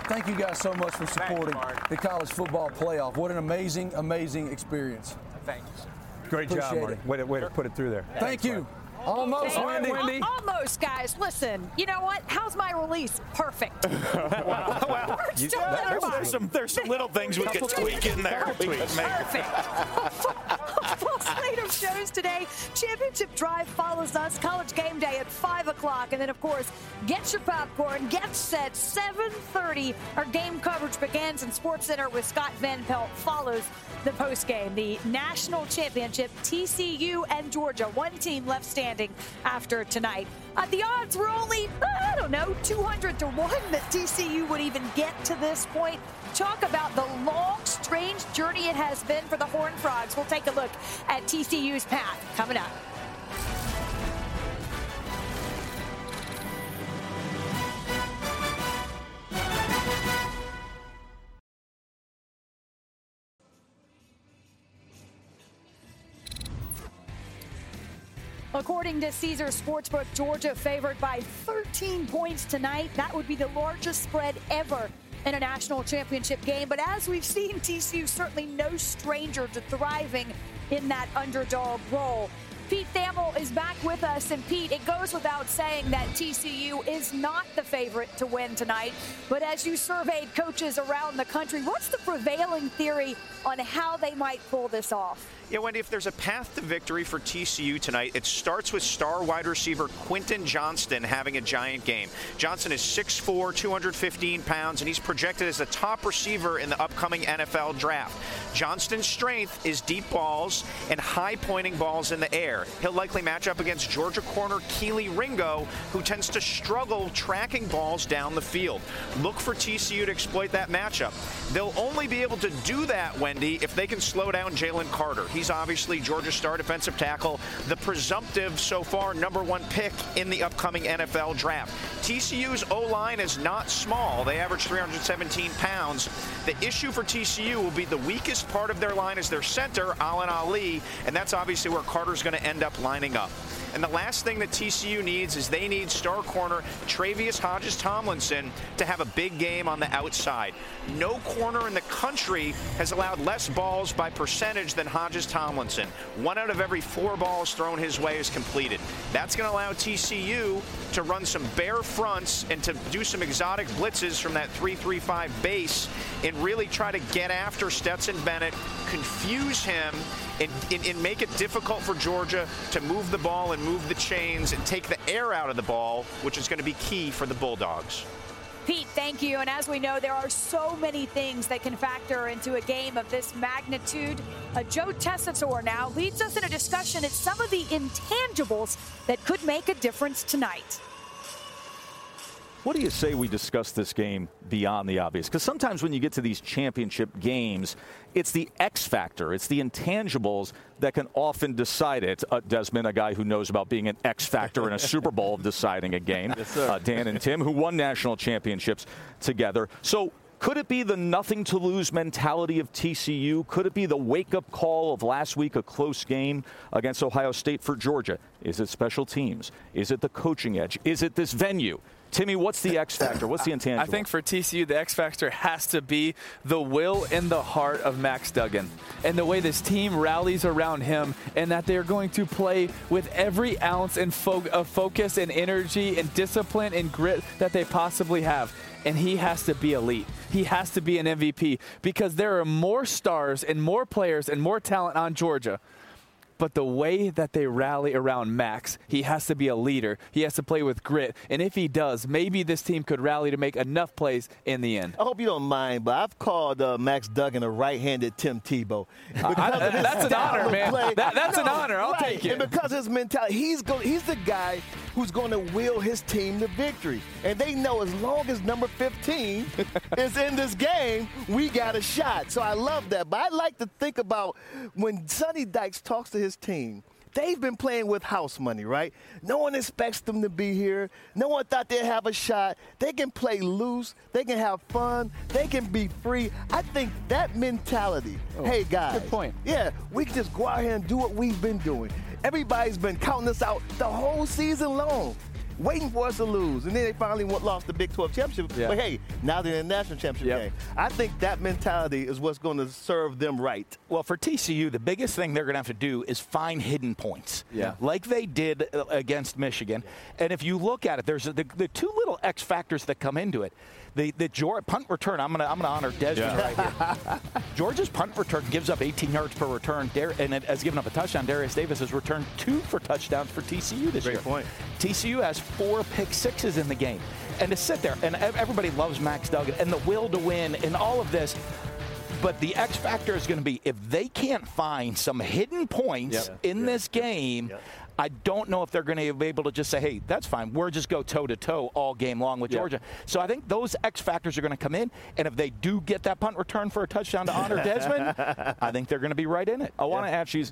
Thank you guys so much for supporting the College Football Playoff. What an amazing, amazing experience. Thank you, sir. Great job, Marty. Way to put it through there. Thank you. Almost, Wendy. Almost, guys. Listen, you know what? How's my release? Perfect. Wow. There's some little things we could tweak in there. Perfect. A full slate of shows today. Championship Drive follows us. College Game Day at 5 o'clock. And then, of course, get your popcorn. Get set. 7:30. Our game coverage begins, and SportsCenter with Scott Van Pelt follows the postgame. The national championship, TCU and Georgia. One team left standing after tonight. The odds were only, 200-1 that TCU would even get to this point. Talk about the long, strange journey it has been for the Horned Frogs. We'll take a look at TCU's path coming up. According to Caesars Sportsbook, Georgia favored by 13 points tonight. That would be the largest spread ever in a national championship game. But as we've seen, TCU certainly no stranger to thriving in that underdog role. Pete Thamel is back with us. And, Pete, it goes without saying that TCU is not the favorite to win tonight. But as you surveyed coaches around the country, what's the prevailing theory on how they might pull this off? Yeah, Wendy, if there's a path to victory for TCU tonight, it starts with star wide receiver Quentin Johnston having a giant game. Johnston is 6'4", 215 pounds, and he's projected as the top receiver in the upcoming NFL draft. Johnston's strength is deep balls and high-pointing balls in the air. He'll likely match up against Georgia corner Kelee Ringo, who tends to struggle tracking balls down the field. Look for TCU to exploit that matchup. They'll only be able to do that, Wendy, if they can slow down Jalen Carter. He's obviously Georgia's star defensive tackle, the presumptive, so far, #1 pick in the upcoming NFL draft. TCU's O-line is not small. They average 317 pounds. The issue for TCU will be the weakest part of their line is their center, Allen Ali, and that's obviously where Carter's going to end up lining up. And the last thing that TCU needs is they need star corner Travius Hodges-Tomlinson to have a big game on the outside. No corner in the country has allowed less balls by percentage than Hodges-Tomlinson. 1 out of every 4 balls thrown his way is completed. That's going to allow TCU to run some bare fronts and to do some exotic blitzes from that 3-3-5 base and really try to get after Stetson Bennett, confuse him, and make it difficult for Georgia to move the ball and move the chains and take the air out of the ball, which is going to be key for the Bulldogs. Pete, thank you. And as we know, there are so many things that can factor into a game of this magnitude. Joe Tessitore now leads us in a discussion at some of the intangibles that could make a difference tonight. What do you say we discuss this game beyond the obvious? Because sometimes when you get to these championship games, it's the X factor. It's the intangibles that can often decide it. Desmond, a guy who knows about being an X factor in a Super Bowl of deciding a game. Yes, sir. Dan and Tim, who won national championships together. So could it be the nothing-to-lose mentality of TCU? Could it be the wake-up call of last week, a close game against Ohio State for Georgia? Is it special teams? Is it the coaching edge? Is it this venue? Timmy, what's the X factor? What's the intangible? I think for TCU, the X factor has to be the will and the heart of Max Duggan and the way this team rallies around him, and that they're going to play with every ounce and of focus and energy and discipline and grit that they possibly have. And he has to be elite. He has to be an MVP because there are more stars and more players and more talent on Georgia. But the way that they rally around Max, he has to be a leader. He has to play with grit. And if he does, maybe this team could rally to make enough plays in the end. I hope you don't mind, but I've called Max Duggan a right-handed Tim Tebow. That's an honor, man. That's an honor. I'll take it. And because his mentality, he's the guy who's going to will his team to victory. And they know as long as number 15 is in this game, we got a shot. So I love that. But I like to think about when Sonny Dykes talks to his team. They've been playing with house money, right? No one expects them to be here. No one thought they'd have a shot. They can play loose. They can have fun. They can be free. I think that mentality, hey, guys. Good point. Yeah, we can just go out here and do what we've been doing. Everybody's been counting us out the whole season long. waiting for us to lose. And then they finally lost the Big 12 championship. Yeah. But, hey, now they're in the national championship game. I think that mentality is what's going to serve them right. Well, for TCU, the biggest thing they're going to have to do is find hidden points like they did against Michigan. And if you look at it, there's the two little X factors that come into it. The Georgia punt return, I'm gonna honor Desmond right here. Georgia's punt return gives up 18 yards per return, and it has given up a touchdown. Derius Davis has returned 2 for touchdowns for TCU this year. Great point. TCU has 4 pick sixes in the game. And to sit there, and everybody loves Max Duggan, and the will to win, and all of this. But the X factor is going to be if they can't find some hidden points in this game, I don't know if they're going to be able to just say, hey, that's fine. We'll just go toe-to-toe all game long with Georgia. So I think those X factors are going to come in. And if they do get that punt return for a touchdown to honor Desmond, I think they're going to be right in it. I want to ask you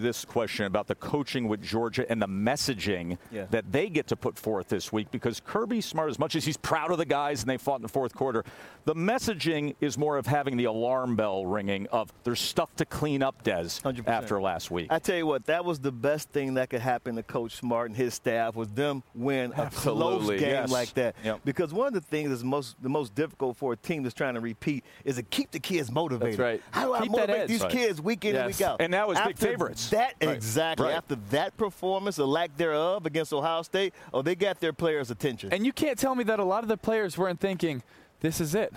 this question about the coaching with Georgia and the messaging that they get to put forth this week. Because Kirby Smart, as much as he's proud of the guys and they fought in the fourth quarter, the messaging is more of having the alarm bell ringing of there's stuff to clean up, Des, 100%. After last week. I tell you what, that was the best thing that could happen to Coach Smart and his staff was them win a close game like that. Yep. Because one of the things that's the most difficult for a team that's trying to repeat is to keep the kids motivated. That's right. How do I motivate these kids week in and week out? And that was big favorites. After that performance or lack thereof against Ohio State, they got their players' attention. And you can't tell me that a lot of the players weren't thinking, this is it.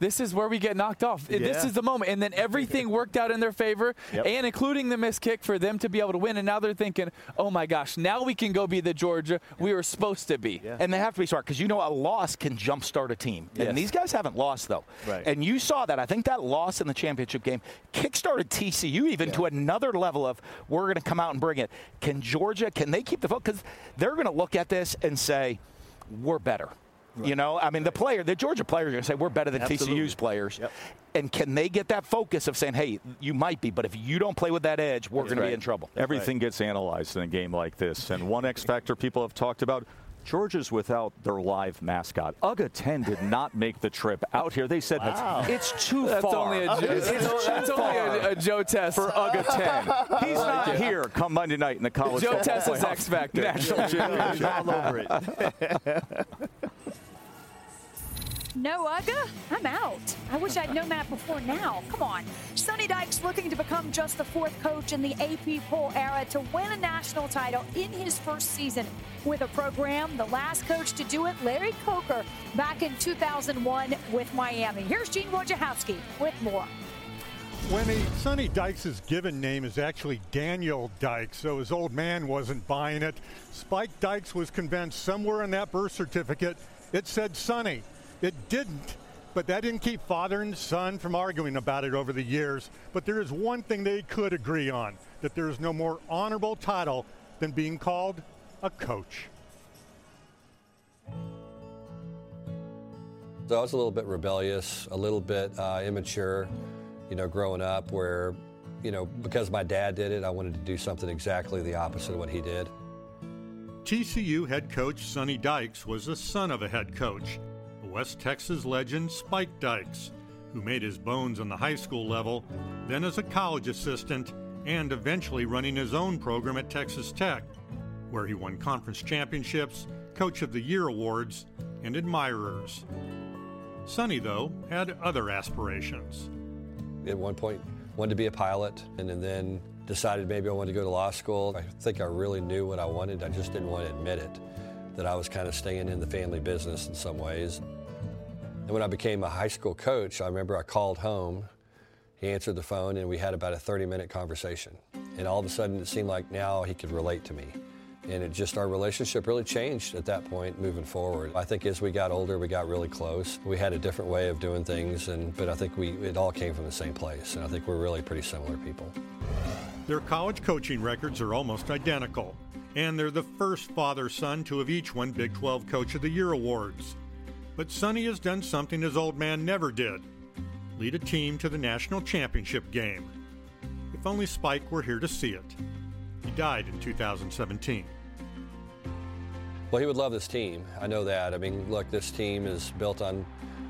This is where we get knocked off. Yeah. This is the moment. And then everything worked out in their favor, and including the missed kick for them to be able to win. And now they're thinking, oh, my gosh, now we can go be the Georgia we were supposed to be. Yeah. And they have to be smart because, a loss can jumpstart a team. Yes. And these guys haven't lost, though. Right. And you saw that. I think that loss in the championship game kickstarted TCU even to another level of we're going to come out and bring it. Can they keep the vote? Because they're going to look at this and say, we're better. Right. The Georgia players are going to say, we're better than TCU's players. Yep. And can they get that focus of saying, hey, you might be, but if you don't play with that edge, we're going to be in trouble. Everything gets analyzed in a game like this. And one X factor people have talked about, Georgia's without their live mascot. UGA 10 did not make the trip out here. They said it's too far. That's only a Joe Test for UGA 10. He's not here come Monday night in the college. Joe Test is X factor. National championship. All over it. No UGA? I'm out. I wish I'd known that before now. Come on. Sonny Dykes looking to become just the 4th coach in the AP poll era to win a national title in his first season with a program. The last coach to do it, Larry Coker, back in 2001 with Miami. Here's Gene Wojciechowski with more. Sonny Dykes' given name is actually Daniel Dykes, so his old man wasn't buying it. Spike Dykes was convinced somewhere in that birth certificate it said Sonny. It didn't, but that didn't keep father and son from arguing about it over the years. But there is one thing they could agree on, that there is no more honorable title than being called a coach. So I was a little bit rebellious, a little bit immature, growing up where, because my dad did it, I wanted to do something exactly the opposite of what he did. TCU head coach Sonny Dykes was the son of a head coach. West Texas legend Spike Dykes, who made his bones on the high school level, then as a college assistant, and eventually running his own program at Texas Tech, where he won conference championships, Coach of the Year awards, and admirers. Sonny, though, had other aspirations. At one point, wanted to be a pilot, and then decided maybe I wanted to go to law school. I think I really knew what I wanted. I just didn't want to admit it, that I was kind of staying in the family business in some ways. And when I became a high school coach, I remember I called home, he answered the phone, and we had about a 30-minute conversation. And all of a sudden, it seemed like now he could relate to me. And our relationship really changed at that point moving forward. I think as we got older, we got really close. We had a different way of doing things, but I think it all came from the same place. And I think we're really pretty similar people. Their college coaching records are almost identical. And they're the first father-son to have each won Big 12 Coach of the Year awards. But Sonny has done something his old man never did, lead a team to the national championship game. If only Spike were here to see it. He died in 2017. Well, he would love this team. I know that. Look, this team is built on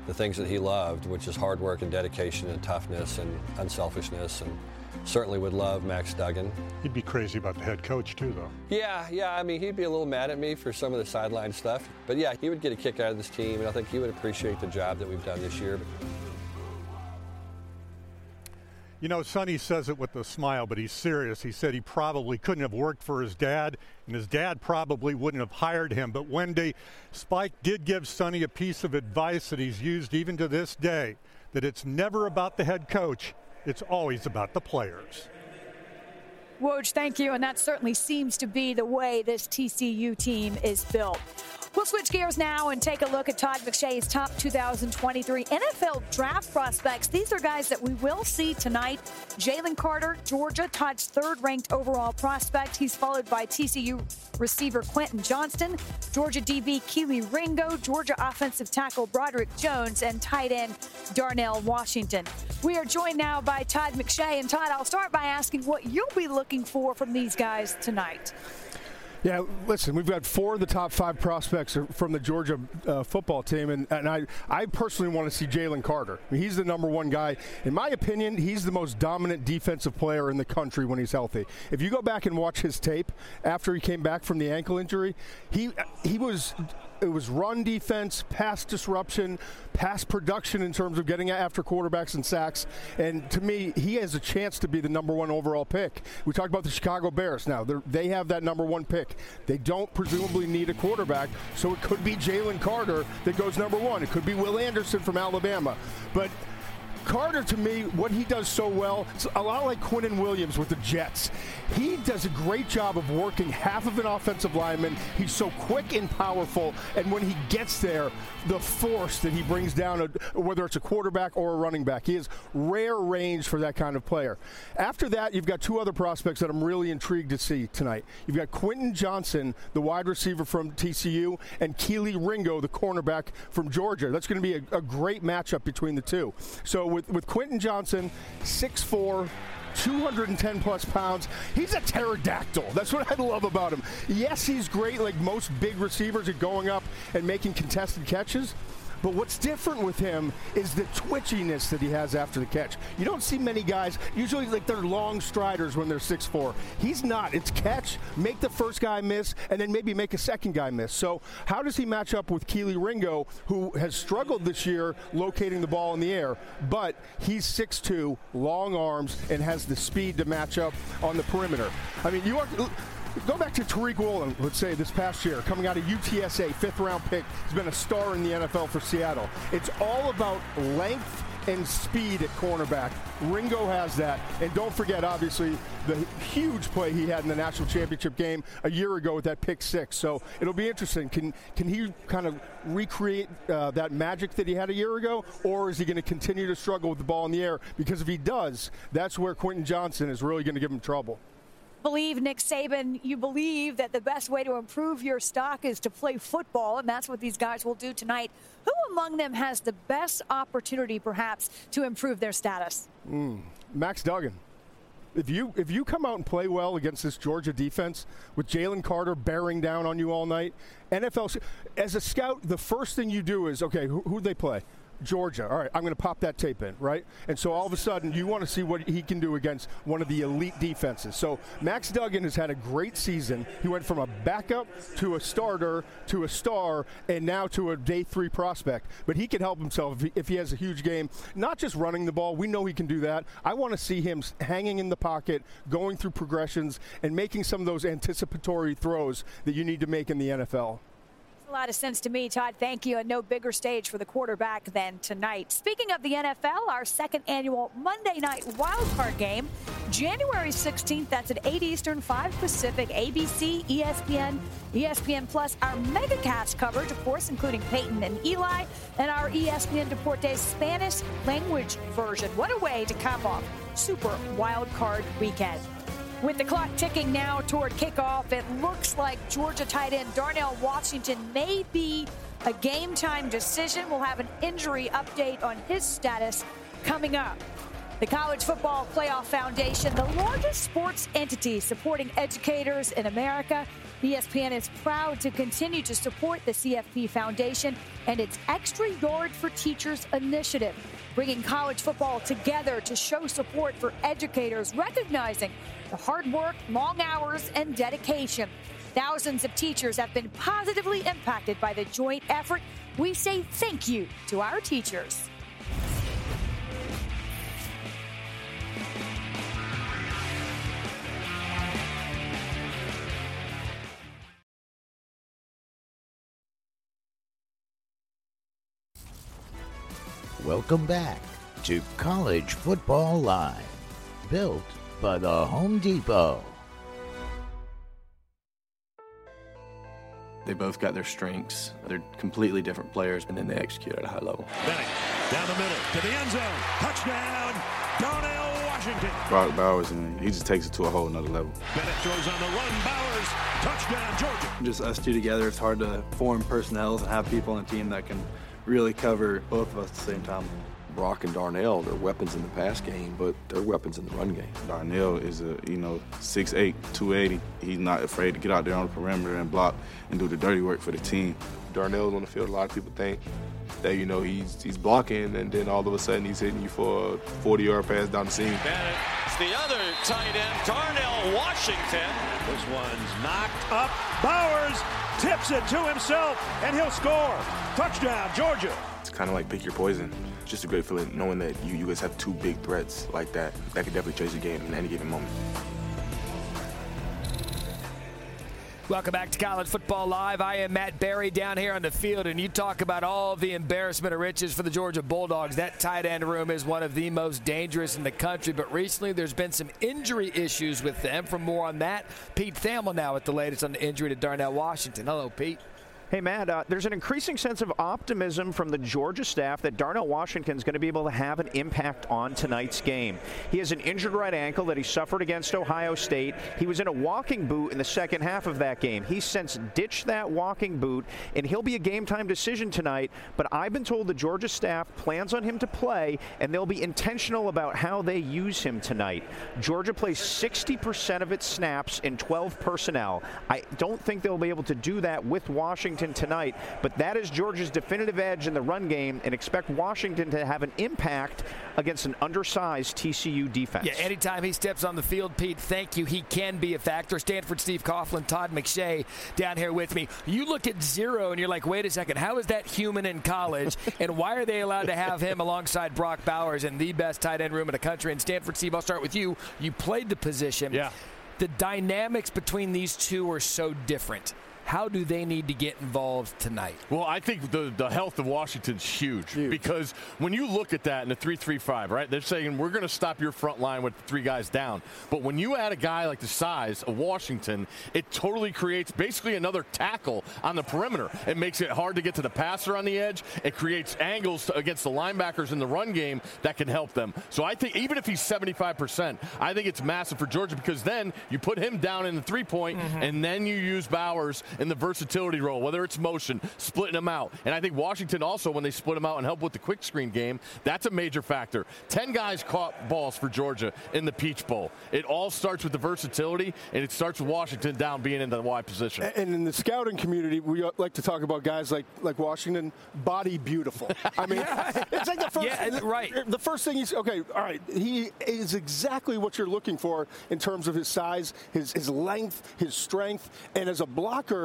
the things that he loved, which is hard work and dedication and toughness and unselfishness and certainly would love Max Duggan. He'd be crazy about the head coach, too, though. Yeah. I mean, he'd be a little mad at me for some of the sideline stuff. But, yeah, he would get a kick out of this team, and I think he would appreciate the job that we've done this year. You know, Sonny says it with a smile, but he's serious. He said he probably couldn't have worked for his dad, and his dad probably wouldn't have hired him. But one day, Spike did give Sonny a piece of advice that he's used even to this day, that it's never about the head coach. It's always about the players. Woj, thank you. And that certainly seems to be the way this TCU team is built. We'll switch gears now and take a look at Todd McShay's top 2023 NFL draft prospects. These are guys that we will see tonight. Jalen Carter, Georgia, Todd's third-ranked overall prospect. He's followed by TCU receiver Quentin Johnston, Georgia DB Kelee Ringo, Georgia offensive tackle Broderick Jones, and tight end Darnell Washington. We are joined now by Todd McShay. And, Todd, I'll start by asking what you'll be looking for from these guys tonight. Yeah, listen, we've got four of the top five prospects from the Georgia football team, and I personally want to see Jalen Carter. I mean, he's the number one guy. In my opinion, he's the most dominant defensive player in the country when he's healthy. If you go back and watch his tape after he came back from the ankle injury, it was run defense, pass disruption, pass production in terms of getting after quarterbacks and sacks. And to me, he has a chance to be the number one overall pick. We talked about the Chicago Bears now. They have that number one pick. They don't presumably need a quarterback, so it could be Jalen Carter that goes number one. It could be Will Anderson from Alabama. But Carter, to me, what he does so well, it's a lot like Quinnen Williams with the Jets. He does a great job of working half of an offensive lineman. He's so quick and powerful, and when he gets there, the force that he brings down, whether it's a quarterback or a running back, he has rare range for that kind of player. After that, you've got two other prospects that I'm really intrigued to see tonight. You've got Quentin Johnston, the wide receiver from TCU, and Kelee Ringo, the cornerback from Georgia. That's going to be a great matchup between the two. So with Quentin Johnston, 6'4", 210-plus pounds. He's a pterodactyl. That's what I love about him. Yes, he's great like most big receivers at going up and making contested catches. But what's different with him is the twitchiness that he has after the catch. You don't see many guys, usually like they're long striders when they're 6'4". He's not. It's catch, make the first guy miss, and then maybe make a second guy miss. So how does he match up with Kelee Ringo, who has struggled this year locating the ball in the air, but he's 6'2", long arms, and has the speed to match up on the perimeter. I mean, go back to Tariq Woolen, let's say, this past year, coming out of UTSA, fifth-round pick. He's been a star in the NFL for Seattle. It's all about length and speed at cornerback. Ringo has that. And don't forget, obviously, the huge play he had in the national championship game a year ago with that pick six. So it'll be interesting. Can he kind of recreate that magic that he had a year ago, or is he going to continue to struggle with the ball in the air? Because if he does, that's where Quentin Johnston is really going to give him trouble. Believe Nick Saban, you believe that the best way to improve your stock is to play football, and that's what these guys will do tonight. Who among them has the best opportunity, perhaps, to improve their status? Max Duggan. If you come out and play well against this Georgia defense with Jalen Carter bearing down on you all night, NFL, as a scout, the first thing you do is, okay, who they play? Georgia. All right, I'm going to pop that tape in, right? And so all of a sudden, you want to see what he can do against one of the elite defenses. So Max Duggan has had a great season. He went from a backup to a starter to a star and now to a day three prospect. But he can help himself if he has a huge game, not just running the ball. We know he can do that. I want to see him hanging in the pocket, going through progressions, and making some of those anticipatory throws that you need to make in the NFL. A lot of sense to me, Todd. Thank you. And no bigger stage for the quarterback than tonight. Speaking of the NFL, our second annual Monday night wildcard game, January 16th. That's at 8 Eastern, 5 Pacific, ABC, ESPN, ESPN Plus. Our megacast coverage, of course, including Peyton and Eli, and our ESPN Deportes Spanish language version. What a way to cap off Super Wildcard Weekend. With the clock ticking now toward kickoff, it looks like Georgia tight end Darnell Washington may be a game-time decision. We'll have an injury update on his status coming up. The College Football Playoff Foundation, the largest sports entity supporting educators in America, ESPN is proud to continue to support the CFP Foundation and its Extra Yard for Teachers initiative, bringing college football together to show support for educators, recognizing the hard work, long hours, and dedication. Thousands of teachers have been positively impacted by the joint effort. We say thank you to our teachers. Welcome back to College Football Live, built by the Home Depot. They both got their strengths. They're completely different players, and then they execute at a high level. Bennett, down the middle, to the end zone, touchdown, Darnell Washington. Brock Bowers, and he just takes it to a whole nother level. Bennett throws on the run, Bowers, touchdown, Georgia. Just us two together, it's hard to form personnels and have people on a team that can really cover both of us at the same time. Brock and Darnell, they're weapons in the pass game, but they're weapons in the run game. Darnell is a, 6'8", 280. He's not afraid to get out there on the perimeter and block and do the dirty work for the team. Darnell's on the field, a lot of people think that, he's blocking, and then all of a sudden he's hitting you for a 40-yard pass down the seam. Bennett, it's the other tight end, Darnell Washington. This one's knocked up. Bowers tips it to himself, and he'll score. Touchdown, Georgia. It's kind of like pick your poison. Just a great feeling knowing that you guys have two big threats like that that could definitely change the game in any given moment. Welcome back to College Football Live. I am Matt Berry down here on the field, and you talk about all the embarrassment of riches for the Georgia Bulldogs. That tight end room is one of the most dangerous in the country, but recently there's been some injury issues with them. For more on that, Pete Thamel now with the latest on the injury to Darnell Washington. Hello, Pete. Hey, Matt, there's an increasing sense of optimism from the Georgia staff that Darnell Washington's going to be able to have an impact on tonight's game. He has an injured right ankle that he suffered against Ohio State. He was in a walking boot in the second half of that game. He's since ditched that walking boot, and he'll be a game-time decision tonight, but I've been told the Georgia staff plans on him to play, and they'll be intentional about how they use him tonight. Georgia plays 60% of its snaps in 12 personnel. I don't think they'll be able to do that with Washington tonight, but that is Georgia's definitive edge in the run game, and expect Washington to have an impact against an undersized TCU defense. Yeah, anytime he steps on the field, Pete, thank you, he can be a factor. Stanford Steve Coughlin, Todd McShay down here with me. You look at Zero and you're like, wait a second, how is that human in college, and why are they allowed to have him alongside Brock Bowers in the best tight end room in the country? And Stanford Steve, I'll start with you. You played the position. Yeah. The dynamics between these two are so different. How do they need to get involved tonight? Well, I think the health of Washington's huge because when you look at that in the 3-3-5, right, they're saying we're going to stop your front line with three guys down. But when you add a guy like the size of Washington, it totally creates basically another tackle on the perimeter. It makes it hard to get to the passer on the edge. It creates angles against the linebackers in the run game that can help them. So I think even if he's 75%, I think it's massive for Georgia because then you put him down in the three-point and then you use Bowers in the versatility role, whether it's motion, splitting them out. And I think Washington also, when they split them out and help with the quick screen game, that's a major factor. 10 guys caught balls for Georgia in the Peach Bowl. It all starts with the versatility, and it starts with Washington down being in the wide position. And in the scouting community, we like to talk about guys like Washington, body beautiful. I mean, it's like the first, the first thing he's, he is exactly what you're looking for in terms of his size, his length, his strength, and as a blocker,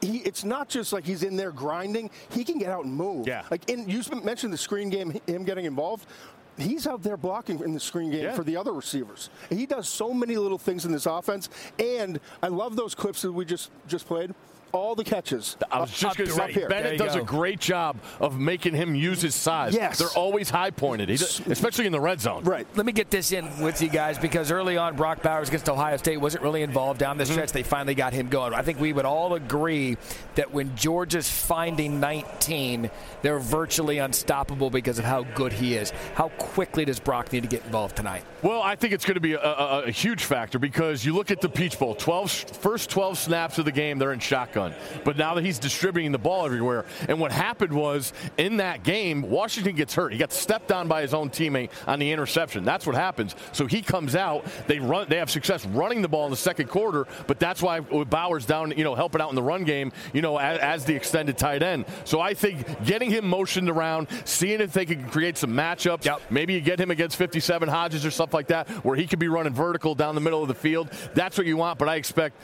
it's not just like he's in there grinding. He can get out and move. Yeah. You mentioned the screen game, him getting involved. He's out there blocking in the screen game for the other receivers. He does so many little things in this offense. And I love those clips that we just played. All the catches. I was just going to say, Bennett does a great job of making him use his size. Yes. They're always high-pointed, especially in the red zone. Right. Let me get this in with you guys, because early on, Brock Bowers against Ohio State wasn't really involved down the stretch. They finally got him going. I think we would all agree that when Georgia's finding 19, they're virtually unstoppable because of how good he is. How quickly does Brock need to get involved tonight? Well, I think it's going to be a huge factor because you look at the Peach Bowl. First 12 snaps of the game, they're in shotgun. done. But now that he's distributing the ball everywhere, and what happened was in that game, Washington gets hurt. He got stepped on by his own teammate on the interception. That's what happens. So he comes out. They have success running the ball in the second quarter, but that's why Bowers down, helping out in the run game, as the extended tight end. So I think getting him motioned around, seeing if they can create some matchups. Yep. Maybe you get him against 57 Hodges or stuff like that, where he could be running vertical down the middle of the field. That's what you want, but I expect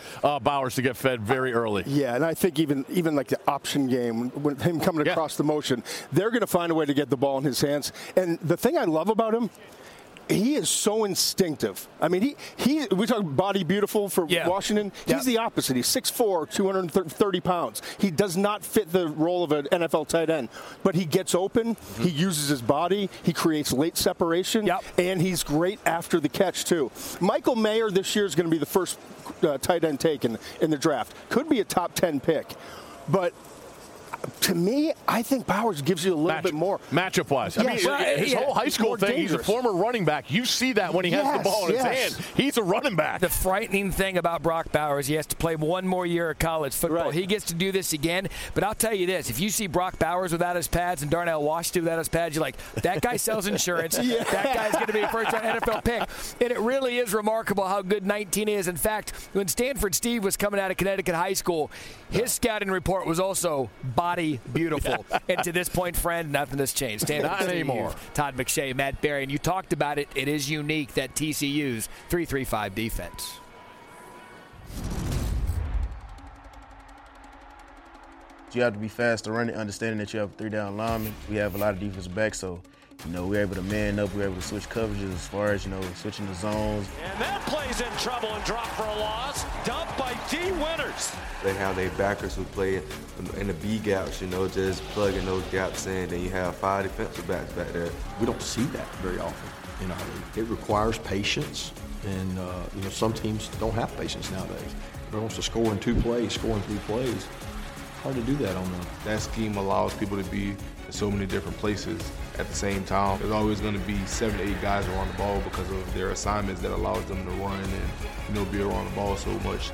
Bowers to get fed very early. Yeah, and I think even like the option game, with him coming across the motion, they're going to find a way to get the ball in his hands. And the thing I love about him, he is so instinctive. I mean, we talk body beautiful for Washington. He's the opposite. He's 6'4", 230 pounds. He does not fit the role of an NFL tight end, but he gets open. Mm-hmm. He uses his body. He creates late separation, and he's great after the catch, too. Michael Mayer this year is going to be the first tight end taken in the draft. Could be a top 10 pick, but to me, I think Bowers gives you a little bit more. Matchup-wise. Yes. I mean, his whole high school thing, dangerous. He's a former running back. You see that when he has the ball in his hand. He's a running back. The frightening thing about Brock Bowers, he has to play one more year of college football. Right. He gets to do this again. But I'll tell you this. If you see Brock Bowers without his pads and Darnell Washington without his pads, you're like, that guy sells insurance. That guy's going to be a first-round NFL pick. And it really is remarkable how good 19 is. In fact, when Stanford Steve was coming out of Connecticut High School, his scouting report was also body beautiful. And to this point, friend, nothing has changed. Not anymore. Todd McShay, Matt Berry, and you talked about it. It is unique, that TCU's 3-3-5 defense. You have to be fast to run it, understanding that you have three-down linemen. We have a lot of defense back, so, we're able to man up. We're able to switch coverages as far as, switching the zones. And that play's in trouble and dropped for a loss. Dumped by D. Winters. They have their backers who play in the B gaps, just plugging those gaps in. Then you have 5 defensive backs back there. We don't see that very often in our league. It requires patience, and, some teams don't have patience nowadays. They want to score in 2 plays, score in 3 plays. Hard to do that on them. That scheme allows people to be in so many different places at the same time. There's always going to be 7 to 8 guys around the ball because of their assignments that allows them to run and be around the ball so much.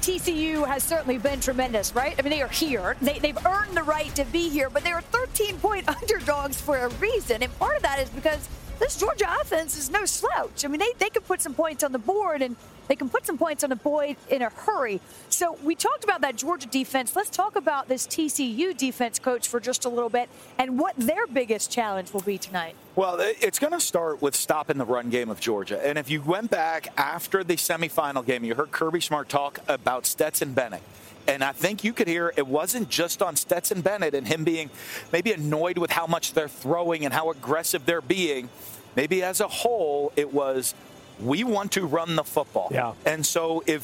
TCU has certainly been tremendous, right? I mean, they are here. They've earned the right to be here, but they are 13-point underdogs for a reason, and part of that is because this Georgia offense is no slouch. I mean, they can put some points on the board, and they can put some points on the board in a hurry. So we talked about that Georgia defense. Let's talk about this TCU defense, coach, for just a little bit, and what their biggest challenge will be tonight. Well, it's going to start with stopping the run game of Georgia. And if you went back after the semifinal game, you heard Kirby Smart talk about Stetson Bennett. And I think you could hear it wasn't just on Stetson Bennett and him being maybe annoyed with how much they're throwing and how aggressive they're being. Maybe as a whole, it was, we want to run the football. Yeah. And so they're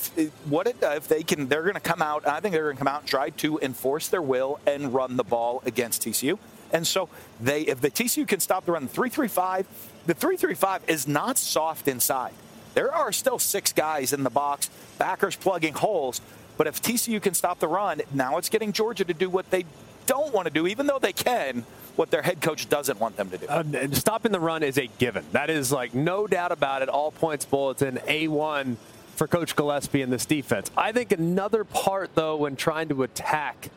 going to come out, and I think they're going to come out and try to enforce their will and run the ball against TCU. And so if the TCU can stop the run, the 3-3-5 is not soft inside. There are still 6 guys in the box, backers plugging holes. But if TCU can stop the run, now it's getting Georgia to do what they don't want to do, even though they can, what their head coach doesn't want them to do. Stopping the run is a given. That is, no doubt about it, all points bulletin, A1 for Coach Gillespie and this defense. I think another part, though, when trying to attack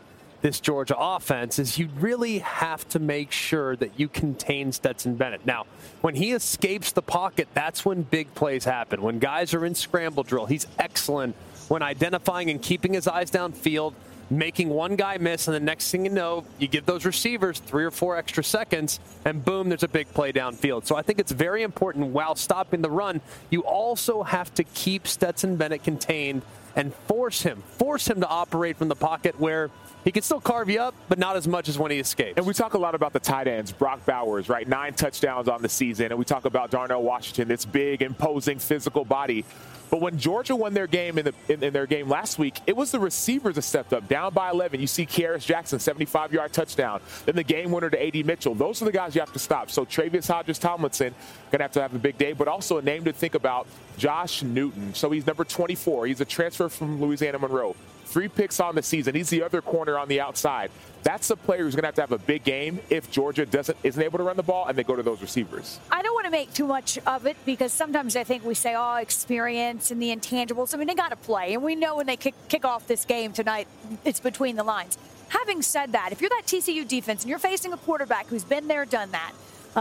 this Georgia offense is you really have to make sure that you contain Stetson Bennett. Now, when he escapes the pocket, that's when big plays happen. When guys are in scramble drill, he's excellent when identifying and keeping his eyes downfield, making one guy miss, and the next thing you know, you give those receivers 3 or 4 extra seconds, and boom, there's a big play downfield. So I think it's very important while stopping the run, you also have to keep Stetson Bennett contained and force him to operate from the pocket where he can still carve you up, but not as much as when he escapes. And we talk a lot about the tight ends, Brock Bowers, right? 9 touchdowns on the season. And we talk about Darnell Washington, this big, imposing, physical body. But when Georgia won their game in their game last week, it was the receivers that stepped up. Down by 11, you see Kearis Jackson, 75-yard touchdown. Then the game winner to A.D. Mitchell. Those are the guys you have to stop. So Travis Hodges-Tomlinson going to have a big day, but also a name to think about, Josh Newton. So he's number 24. He's a transfer from Louisiana Monroe. 3 picks on the season. He's the other corner on the outside. That's a player who's going to have a big game if Georgia isn't able to run the ball and they go to those receivers. I don't want to to make too much of it because sometimes I think we say, oh, experience and the intangibles. I mean, they got to play. And we know when they kick off this game tonight, it's between the lines. Having said that, if you're that TCU defense and you're facing a quarterback who's been there, done that,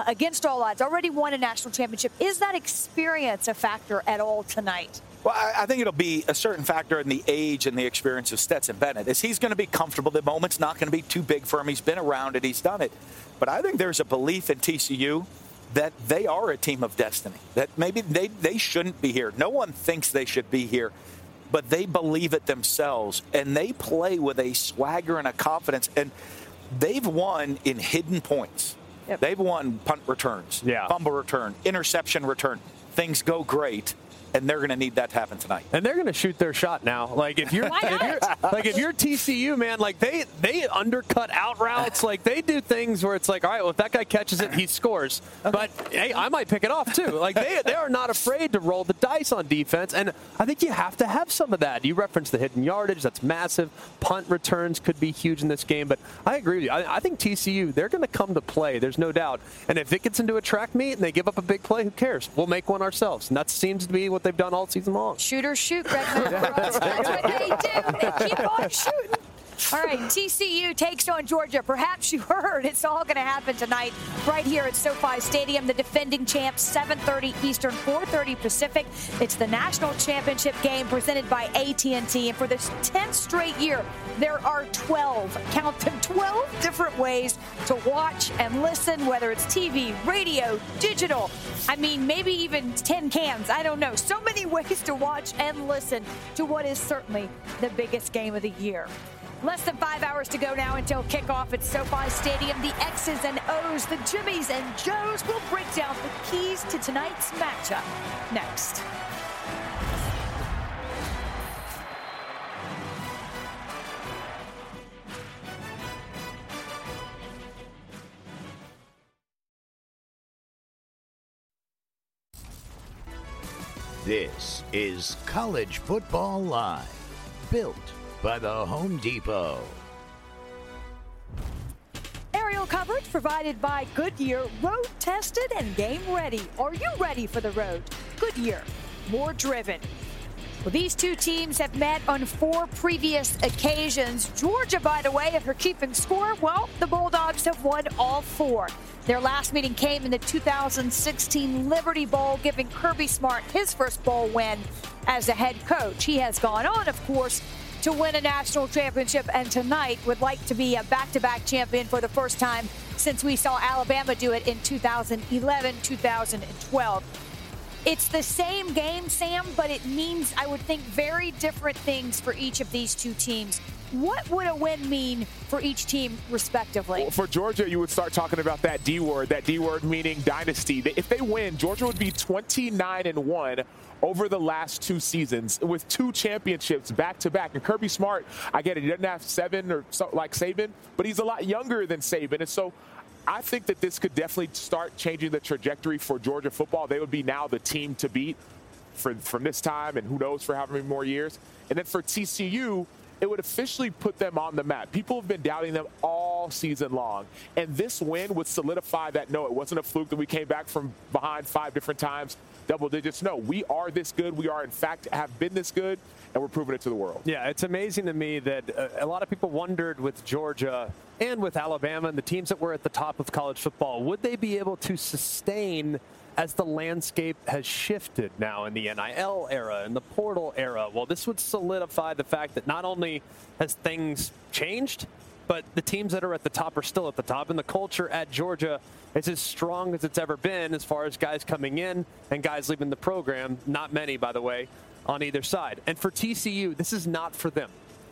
against all odds, already won a national championship, is that experience a factor at all tonight? Well, I think it'll be a certain factor in the age and the experience of Stetson Bennett. Is he's going to be comfortable? The moment's not going to be too big for him. He's been around it. He's done it. But I think there's a belief in TCU that they are a team of destiny, that maybe they shouldn't be here. No one thinks they should be here, but they believe it themselves, and they play with a swagger and a confidence. And they've won in hidden points. Yep. They've won punt returns, fumble return, interception return. Things go great. And they're going to need that to happen tonight. And they're going to shoot their shot now. Like if you're TCU, man, like they undercut out routes. Like they do things where it's like, all right, well, if that guy catches it, he scores. Okay. But hey, I might pick it off too. Like they are not afraid to roll the dice on defense. And I think you have to have some of that. You referenced the hidden yardage. That's massive. Punt returns could be huge in this game. But I agree with you. I think TCU, they're going to come to play. There's no doubt. And if it gets into a track meet and they give up a big play, who cares? We'll make one ourselves. And that seems to be what they've done all season long. Shooters shoot, Greg. That's what they do. They keep on shooting. All right, TCU takes on Georgia. Perhaps you heard it's all going to happen tonight right here at SoFi Stadium. The defending champs, 7:30 Eastern, 4:30 Pacific. It's the national championship game presented by AT&T. And for this 10th straight year, there are 12 different ways to watch and listen, whether it's TV, radio, digital. I mean, maybe even 10 cans. I don't know. So many ways to watch and listen to what is certainly the biggest game of the year. Less than 5 hours to go now until kickoff at SoFi Stadium. The X's and O's, the Jimmies and Joes will break down the keys to tonight's matchup. Next. This is College Football Live, built by the Home Depot. Aerial coverage provided by Goodyear, road tested and game ready. Are you ready for the road? Goodyear, more driven. Well, these two teams have met on 4 previous occasions. Georgia, by the way, if you're keeping score, well, the Bulldogs have won all 4. Their last meeting came in the 2016 Liberty Bowl, giving Kirby Smart his first bowl win as a head coach. He has gone on, of course, to win a national championship, and tonight would like to be a back-to-back champion for the first time since we saw Alabama do it in 2011, 2012. It's the same game, Sam, but it means, I would think, very different things for each of these two teams. What would a win mean for each team, respectively? Well, for Georgia, you would start talking about that D-word meaning dynasty. If they win, Georgia would be 29-1 over the last 2 seasons with 2 championships back-to-back. And Kirby Smart, I get it, he doesn't have 7 or something like Saban, but he's a lot younger than Saban. And so I think that this could definitely start changing the trajectory for Georgia football. They would be now the team to beat from this time and who knows for how many more years. And then for TCU, it would officially put them on the map. People have been doubting them all season long. And this win would solidify that, no, it wasn't a fluke that we came back from behind 5 different times, double digits. No, we are this good. We are, in fact, have been this good, and we're proving it to the world. Yeah, it's amazing to me that a lot of people wondered with Georgia and with Alabama and the teams that were at the top of college football, would they be able to sustain as the landscape has shifted now in the NIL era and the portal era? Well, this would solidify the fact that not only has things changed, but the teams that are at the top are still at the top. And the culture at Georgia is as strong as it's ever been as far as guys coming in and guys leaving the program. Not many, by the way, on either side. And for TCU, this is not for them.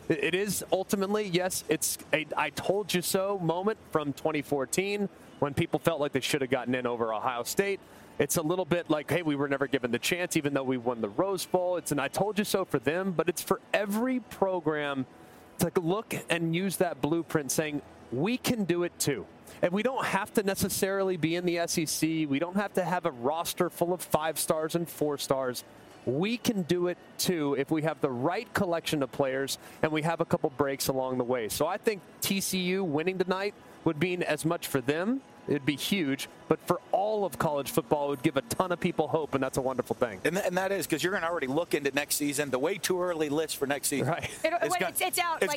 It is ultimately, yes, it's a I told you so moment from 2014 when people felt like they should have gotten in over Ohio State. It's a little bit like, hey, we were never given the chance, even though we won the Rose Bowl. It's an I told you so for them, but it's for every program to look and use that blueprint saying, we can do it too. And we don't have to necessarily be in the SEC. We don't have to have a roster full of 5 stars and 4 stars. We can do it too if we have the right collection of players and we have a couple breaks along the way. So I think TCU winning tonight would mean as much for them. It'd be huge but for all of college football, it would give a ton of people hope, and that's a wonderful thing. And that is, because you're going to already look into next season. The way too early list for next season. Right. It's out. It's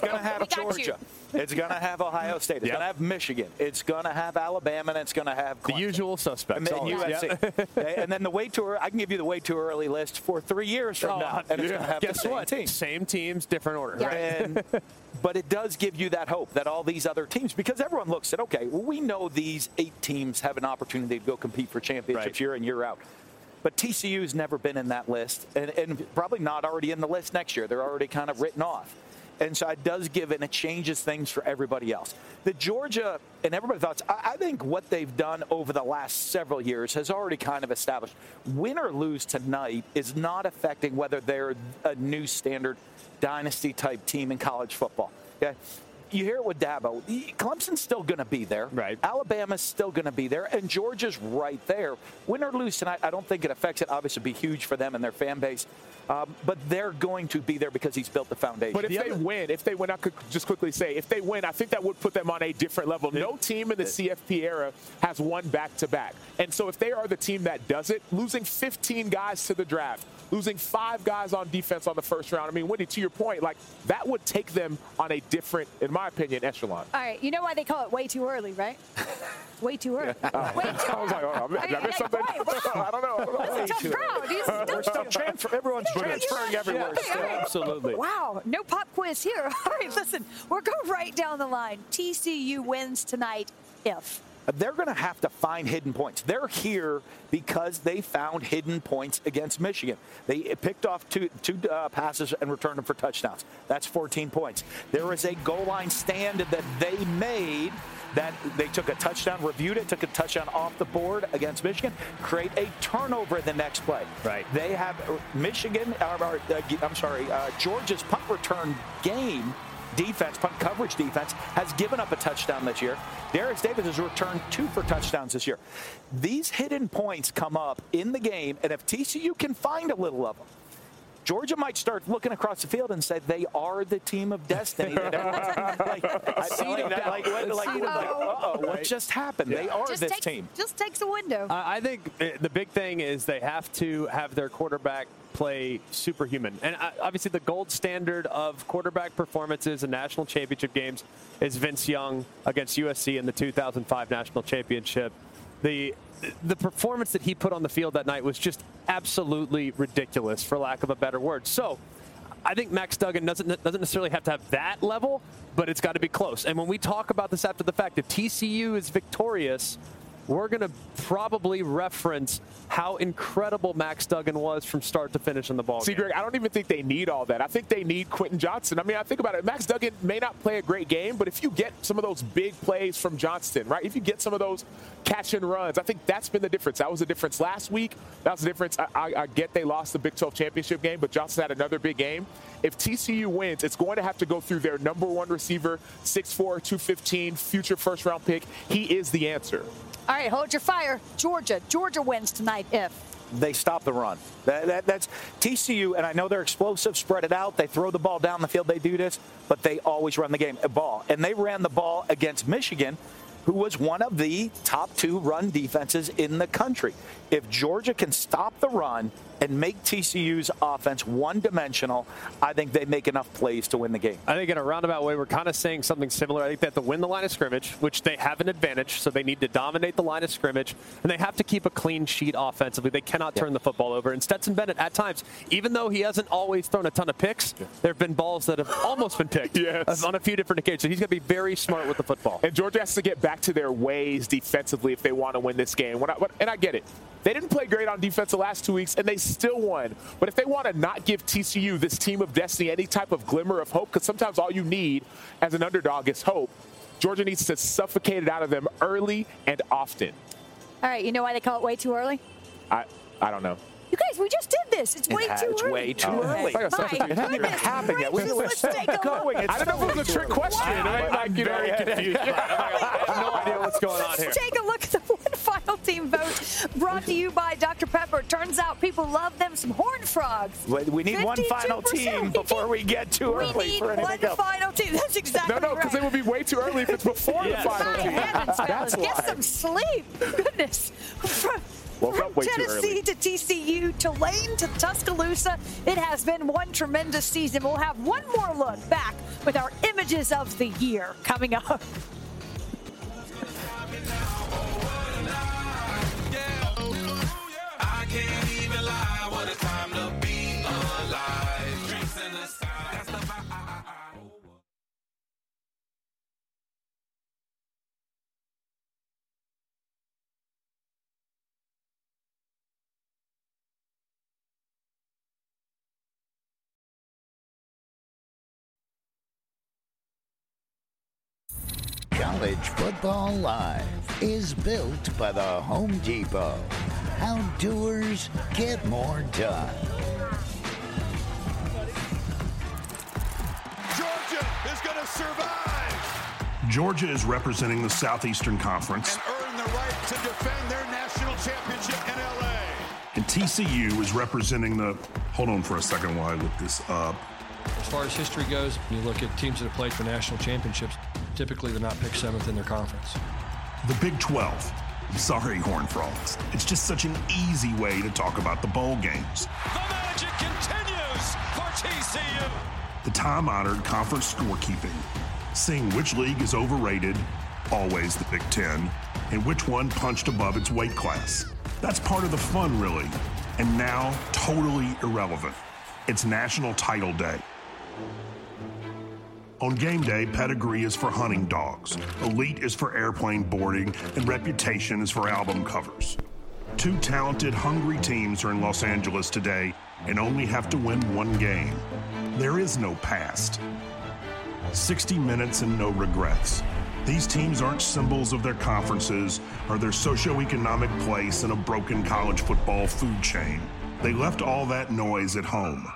going to have Georgia. It's going to have Ohio State. It's going to have Michigan. It's going to have Alabama, and it's going to have Clemson. The usual suspects. And then, USC. Yep. And then the way too early, I can give you the way too early list for 3 years from now. And it's going to have the same team. Same teams, different order. Yeah. Right? But it does give you that hope that all these other teams, because everyone looks at, okay, well, we know these 8 teams have an opportunity to go compete for championships year in, year out. But TCU's never been in that list, and probably not already in the list next year. They're already kind of written off. And so it does give, and it changes things for everybody else. The Georgia, and everybody thought, I think what they've done over the last several years has already kind of established win or lose tonight is not affecting whether they're a new standard dynasty-type team in college football. Okay? You hear it with Dabo. Clemson's still going to be there. Right. Alabama's still going to be there. And Georgia's right there. Win or lose tonight, I don't think it affects it. Obviously, it'd be huge for them and their fan base. But they're going to be there because he's built the foundation. But if they win, I could just quickly say, if they win, I think that would put them on a different level. No team in the CFP era has won back-to-back. And so if they are the team that does it, losing 15 guys to the draft, losing 5 guys on defense on the first round, I mean, Wendy, to your point, like, that would take them on a different, in my opinion, echelon. All right, you know why they call it way too early, right? Way too early. I was like, oh, I missed something. I don't know. That's a tough crowd. Everyone's transferring everywhere. Okay, so. Right. Absolutely. Wow, no pop quiz here. All right, listen, we're going right down the line. TCU wins tonight if. They're going to have to find hidden points. They're here because they found hidden points against Michigan. They picked off two passes and returned them for touchdowns. That's 14 points. There is a goal line stand that they made that they took a touchdown, reviewed it, took a touchdown off the board against Michigan, create a turnover the next play. Right. They have Georgia's punt return game. Defense, punt coverage defense, has given up a touchdown this year. Derius Davis has returned 2 for touchdowns this year. These hidden points come up in the game, and if TCU can find a little of them, Georgia might start looking across the field and say they are the team of destiny. What just happened? Yeah. They are just this team. Just takes a window. I think the big thing is they have to have their quarterback play superhuman. And obviously the gold standard of quarterback performances in national championship games is Vince Young against USC in the 2005 national championship. The performance that he put on the field that night was just absolutely ridiculous, for lack of a better word. So I think Max Duggan doesn't necessarily have to have that level, but it's got to be close. And when we talk about this after the fact, if TCU is victorious, we're going to probably reference how incredible Max Duggan was from start to finish in the ballgame. See, Greg, I don't even think they need all that. I think they need Quentin Johnston. I mean, I think about it. Max Duggan may not play a great game, but if you get some of those big plays from Johnston, right, if you get some of those catch and runs, I think that's been the difference. That was the difference last week. That was the difference. I get they lost the Big 12 championship game, but Johnston had another big game. If TCU wins, it's going to have to go through their number one receiver, 6'4", 215, future first-round pick. He is the answer. All right, hold your fire. Georgia wins tonight if. They stop the run. That's TCU, and I know they're explosive, spread it out. They throw the ball down the field. They do this, but they always run the ball. And they ran the ball against Michigan, who was one of the top 2 run defenses in the country. If Georgia can stop the run and make TCU's offense one-dimensional, I think they make enough plays to win the game. I think in a roundabout way, we're kind of saying something similar. I think they have to win the line of scrimmage, which they have an advantage, so they need to dominate the line of scrimmage, and they have to keep a clean sheet offensively. They cannot turn the football over. And Stetson Bennett, at times, even though he hasn't always thrown a ton of picks, there have been balls that have almost been picked on a few different occasions. So he's going to be very smart with the football. And Georgia has to get back to their ways defensively if they want to win this game. And I get it. They didn't play great on defense the last 2 weeks, and they still won. But if they want to not give TCU, this team of destiny, any type of glimmer of hope, because sometimes all you need as an underdog is hope, Georgia needs to suffocate it out of them early and often. All right, you know why they call it way too early? I don't know. You guys, we just did this. It's way too early. It hasn't even happened yet. I don't know if it was a trick question. I'm very confused. I have no idea what's going on here. Let's take a look at the Final Team Vote brought to you by Dr. Pepper. Turns out people love them some Horned Frogs. We need 52%. One final team before we get too early for anything else. We need one final team. That's exactly right. No, because it would be way too early if it's before the final team. Heavens, fellas, get some sleep. Goodness. From Tennessee to TCU, Tulane to Tuscaloosa, it has been one tremendous season. We'll have one more look back with our images of the year coming up. College Football Live is built by the Home Depot. How doers get more done. Georgia is going to survive. Georgia is representing the Southeastern Conference. And earn the right to defend their national championship in L.A. And TCU is representing the... Hold on for a second while I look this up. As far as history goes, when you look at teams that have played for national championships, typically they're not picked seventh in their conference. The Big 12. Sorry, Horned Frogs. It's just such an easy way to talk about the bowl games. The magic continues for TCU. The time-honored conference scorekeeping. Seeing which league is overrated, always the Big 10, and which one punched above its weight class. That's part of the fun, really. And now, totally irrelevant. It's National Title Day. On game day, pedigree is for hunting dogs, elite is for airplane boarding, and reputation is for album covers. Two talented, hungry teams are in Los Angeles today and only have to win one game. There is no past. 60 minutes and no regrets. These teams aren't symbols of their conferences or their socioeconomic place in a broken college football food chain. They left all that noise at home.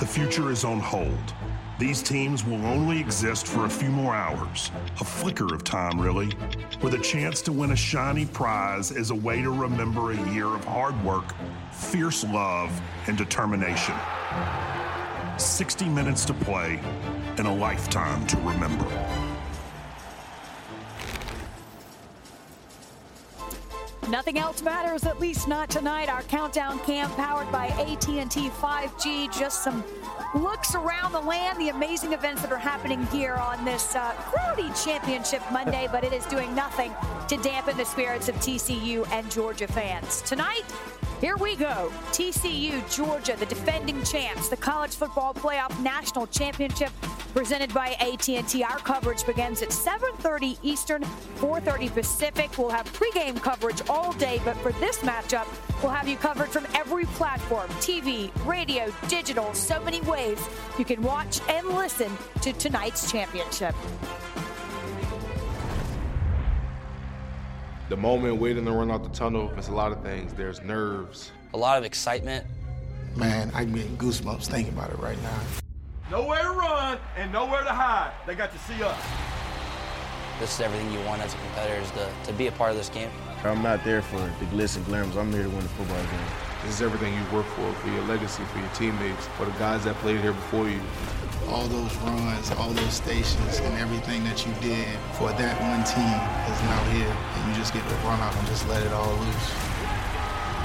The future is on hold. These teams will only exist for a few more hours, a flicker of time really, with a chance to win a shiny prize as a way to remember a year of hard work, fierce love, and determination. 60 minutes to play and a lifetime to remember. Nothing else matters, at least not tonight. Our countdown cam powered by AT&T 5G. Just some looks around the land, the amazing events that are happening here on this crowdy championship Monday, but it is doing nothing to dampen the spirits of TCU and Georgia fans. Tonight, here we go. TCU, Georgia, the defending champs, the College Football Playoff National Championship presented by AT&T. Our coverage begins at 7:30 Eastern, 4:30 Pacific. We'll have pregame coverage all day, but for this matchup, we'll have you covered from every platform, TV, radio, digital, so many ways you can watch and listen to tonight's championship. The moment waiting to run out the tunnel, there's a lot of things. There's nerves. A lot of excitement. Man, I'm getting goosebumps thinking about it right now. Nowhere to run and nowhere to hide. They got to see us. This is everything you want as a competitor, is to be a part of this game. I'm not there for the glitz and glams. I'm here to win the football game. This is everything you work for your legacy, for your teammates, for the guys that played here before you. All those runs, all those stations, and everything that you did for that one team is now here, and you just get to run out and just let it all loose.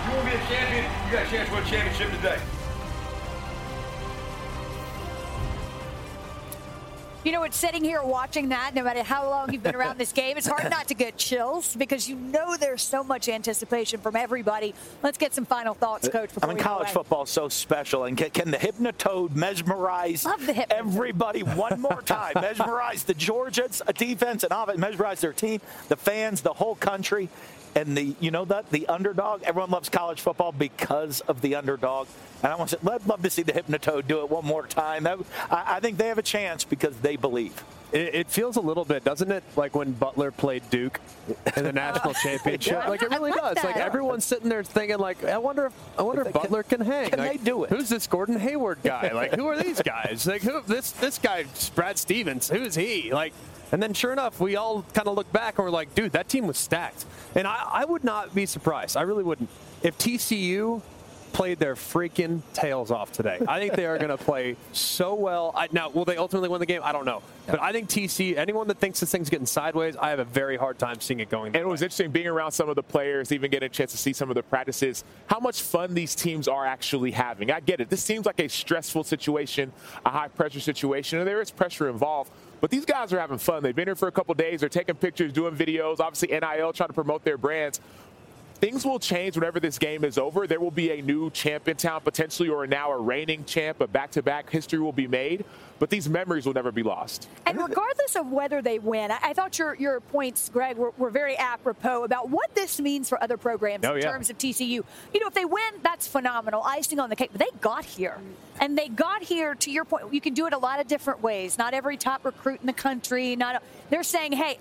You want to be a champion? You got a chance to win a championship today. You know, it's sitting here watching that, no matter how long you've been around this game, it's hard not to get chills because you know there's so much anticipation from everybody. Let's get some final thoughts, Coach. I mean, college football is so special. And can the Hypnotoad mesmerize everybody one more time? Mesmerize the Georgia defense and offense, mesmerize their team, the fans, the whole country. And the underdog. Everyone loves college football because of the underdog. And I'd love to see the Hypnotoad do it one more time. I think they have a chance because they believe. It feels a little bit, doesn't it, like when Butler played Duke in the national championship? Yeah, like, it really does. That. Like, everyone's sitting there thinking, like, I wonder if Butler can hang. Can like, they do it? Who's this Gordon Hayward guy? Like, who are these guys? Like, who this guy, Brad Stevens, who's he? Like, and then sure enough, we all kind of look back and we're like, dude, that team was stacked. And I would not be surprised. I really wouldn't. If TCU played their freaking tails off today. I think they are going to play so well. Now, will they ultimately win the game? I don't know. But I think TCU, anyone that thinks this thing's getting sideways, I have a very hard time seeing it going. And it was interesting being around some of the players, even getting a chance to see some of the practices, how much fun these teams are actually having. I get it. This seems like a stressful situation, a high-pressure situation, and there is pressure involved. But these guys are having fun. They've been here for a couple days. They're taking pictures, doing videos, obviously NIL, trying to promote their brands. Things will change whenever this game is over. There will be a new champ in town potentially, or now a reigning champ. A back-to-back history will be made, but these memories will never be lost. And regardless of whether they win, I thought your points, Greg, were very apropos about what this means for other programs in terms of TCU. You know, if they win, that's phenomenal, icing on the cake. But they got here, and they got here, to your point, you can do it a lot of different ways. Not every top recruit in the country. They're saying, hey,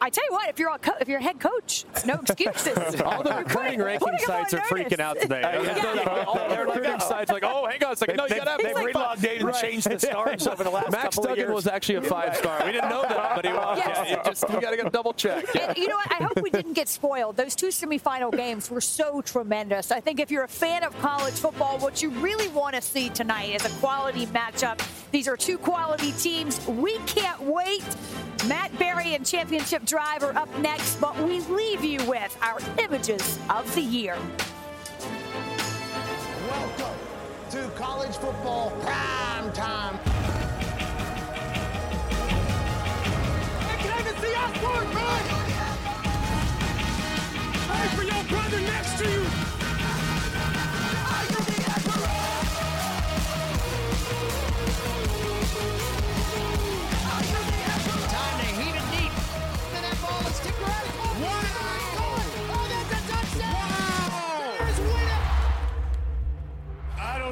I tell you what, if you're a head coach, no excuses. All the recruiting ranking sites are freaking out today. All the recruiting sites are like, oh, hang on a second. No, you got to have relogged in and changed the stars over the last couple of years. Max Duggan was actually a 5-star. We didn't know that, but he was. We got to get a double check. Yeah. You know what? I hope we didn't get spoiled. Those two semifinal games were so tremendous. I think if you're a fan of college football, what you really want to see tonight is a quality matchup. These are two quality teams. We can't wait. Matt Berry and Championship Drive are up next, but we leave you with our images of the year. Welcome to college football prime time. I can even see Osborne run! Pray for your brother next to you!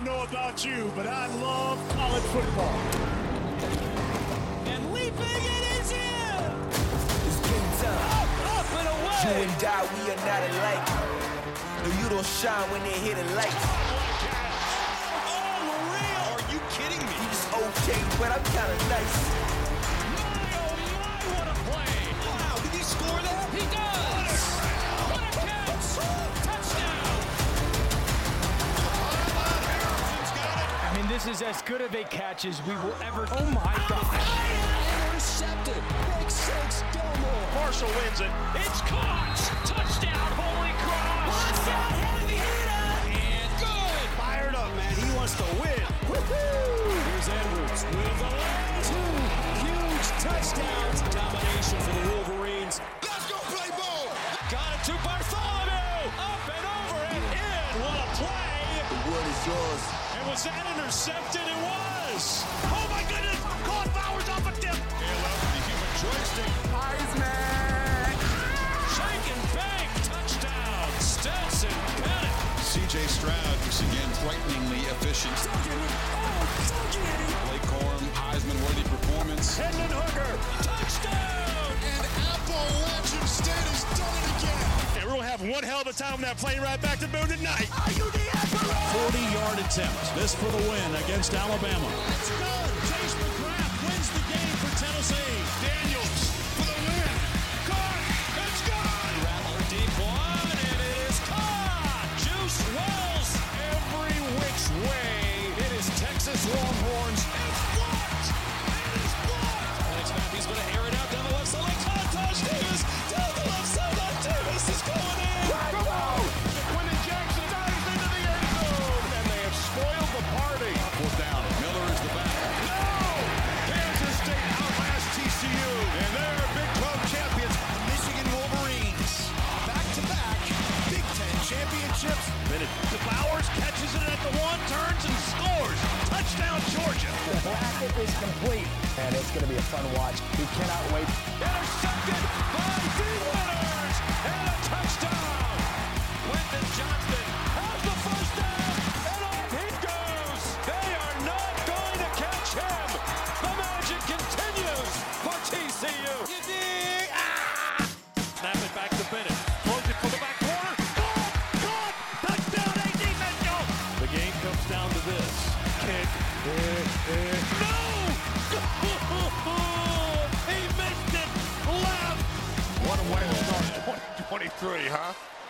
Know about you, but I love college football. And leaping, it is in! It's game time. Up and away! You and I, we are not alike. No, you don't shine when they hit the lights. Oh, real? Are you kidding me? You just okay, but I'm kind of nice. My, oh my, what a play! Wow, did he score that? He does! What a catch! This is as good of a catch as we will ever. Oh my gosh! Intercepted. Big six. Gilmore. Marshall wins it. It's caught. Touchdown. Holy Cross. Watson, heavy hitter. And good. Fired up, man. He wants to win. Woo-hoo! Here's Edwards with the lead. Two huge touchdowns. Domination for the Wolverines. Let's go play ball. Got it to Bartholomew. Up and over and in. What a play! The word is yours. Was that intercepted? It was! Oh my goodness! Brock Bowers off a dip! Here left the human joystick. Heisman! Shake and bake! Touchdown! Stetson Bennett! CJ Stroud is again frighteningly efficient. Blake Corum, Heisman-worthy performance. Hendon Hooker! Touchdown! And Appalachian State has done it again! And we're going to have one hell of a time that play right back to Boone tonight! Are you the Emperor? 40-yard attempt. This for the win against Alabama. Let's go! Chase McGrath wins the game for Tennessee. Daniels for the win. Caught. It's gone. Rattler deep one, and it is caught. Juice Wells. Every which way. It is Texas Longhorns. It's blocked. It is blocked. Alex Matthews going to air it out down the left side. Tosh Davis down the left side. Davis is going in. Come on. Quentin Jackson dives into the end zone, and they have spoiled the party. Fourth down. Miller is the back. No! Kansas State outlasts TCU, and they're Big 12 champions. The Michigan Wolverines back-to-back Big Ten championships. The Bowers catches it at the one, turns and scores. Touchdown, Georgia. The bracket is complete, and it's going to be a fun watch. We cannot wait. Intercepted by the Winners, and a touchdown. Quentin Johnston has the first down, and on he goes. They are not going to catch him. The magic continues for No! He missed it! Left! What a way to start 2023, huh?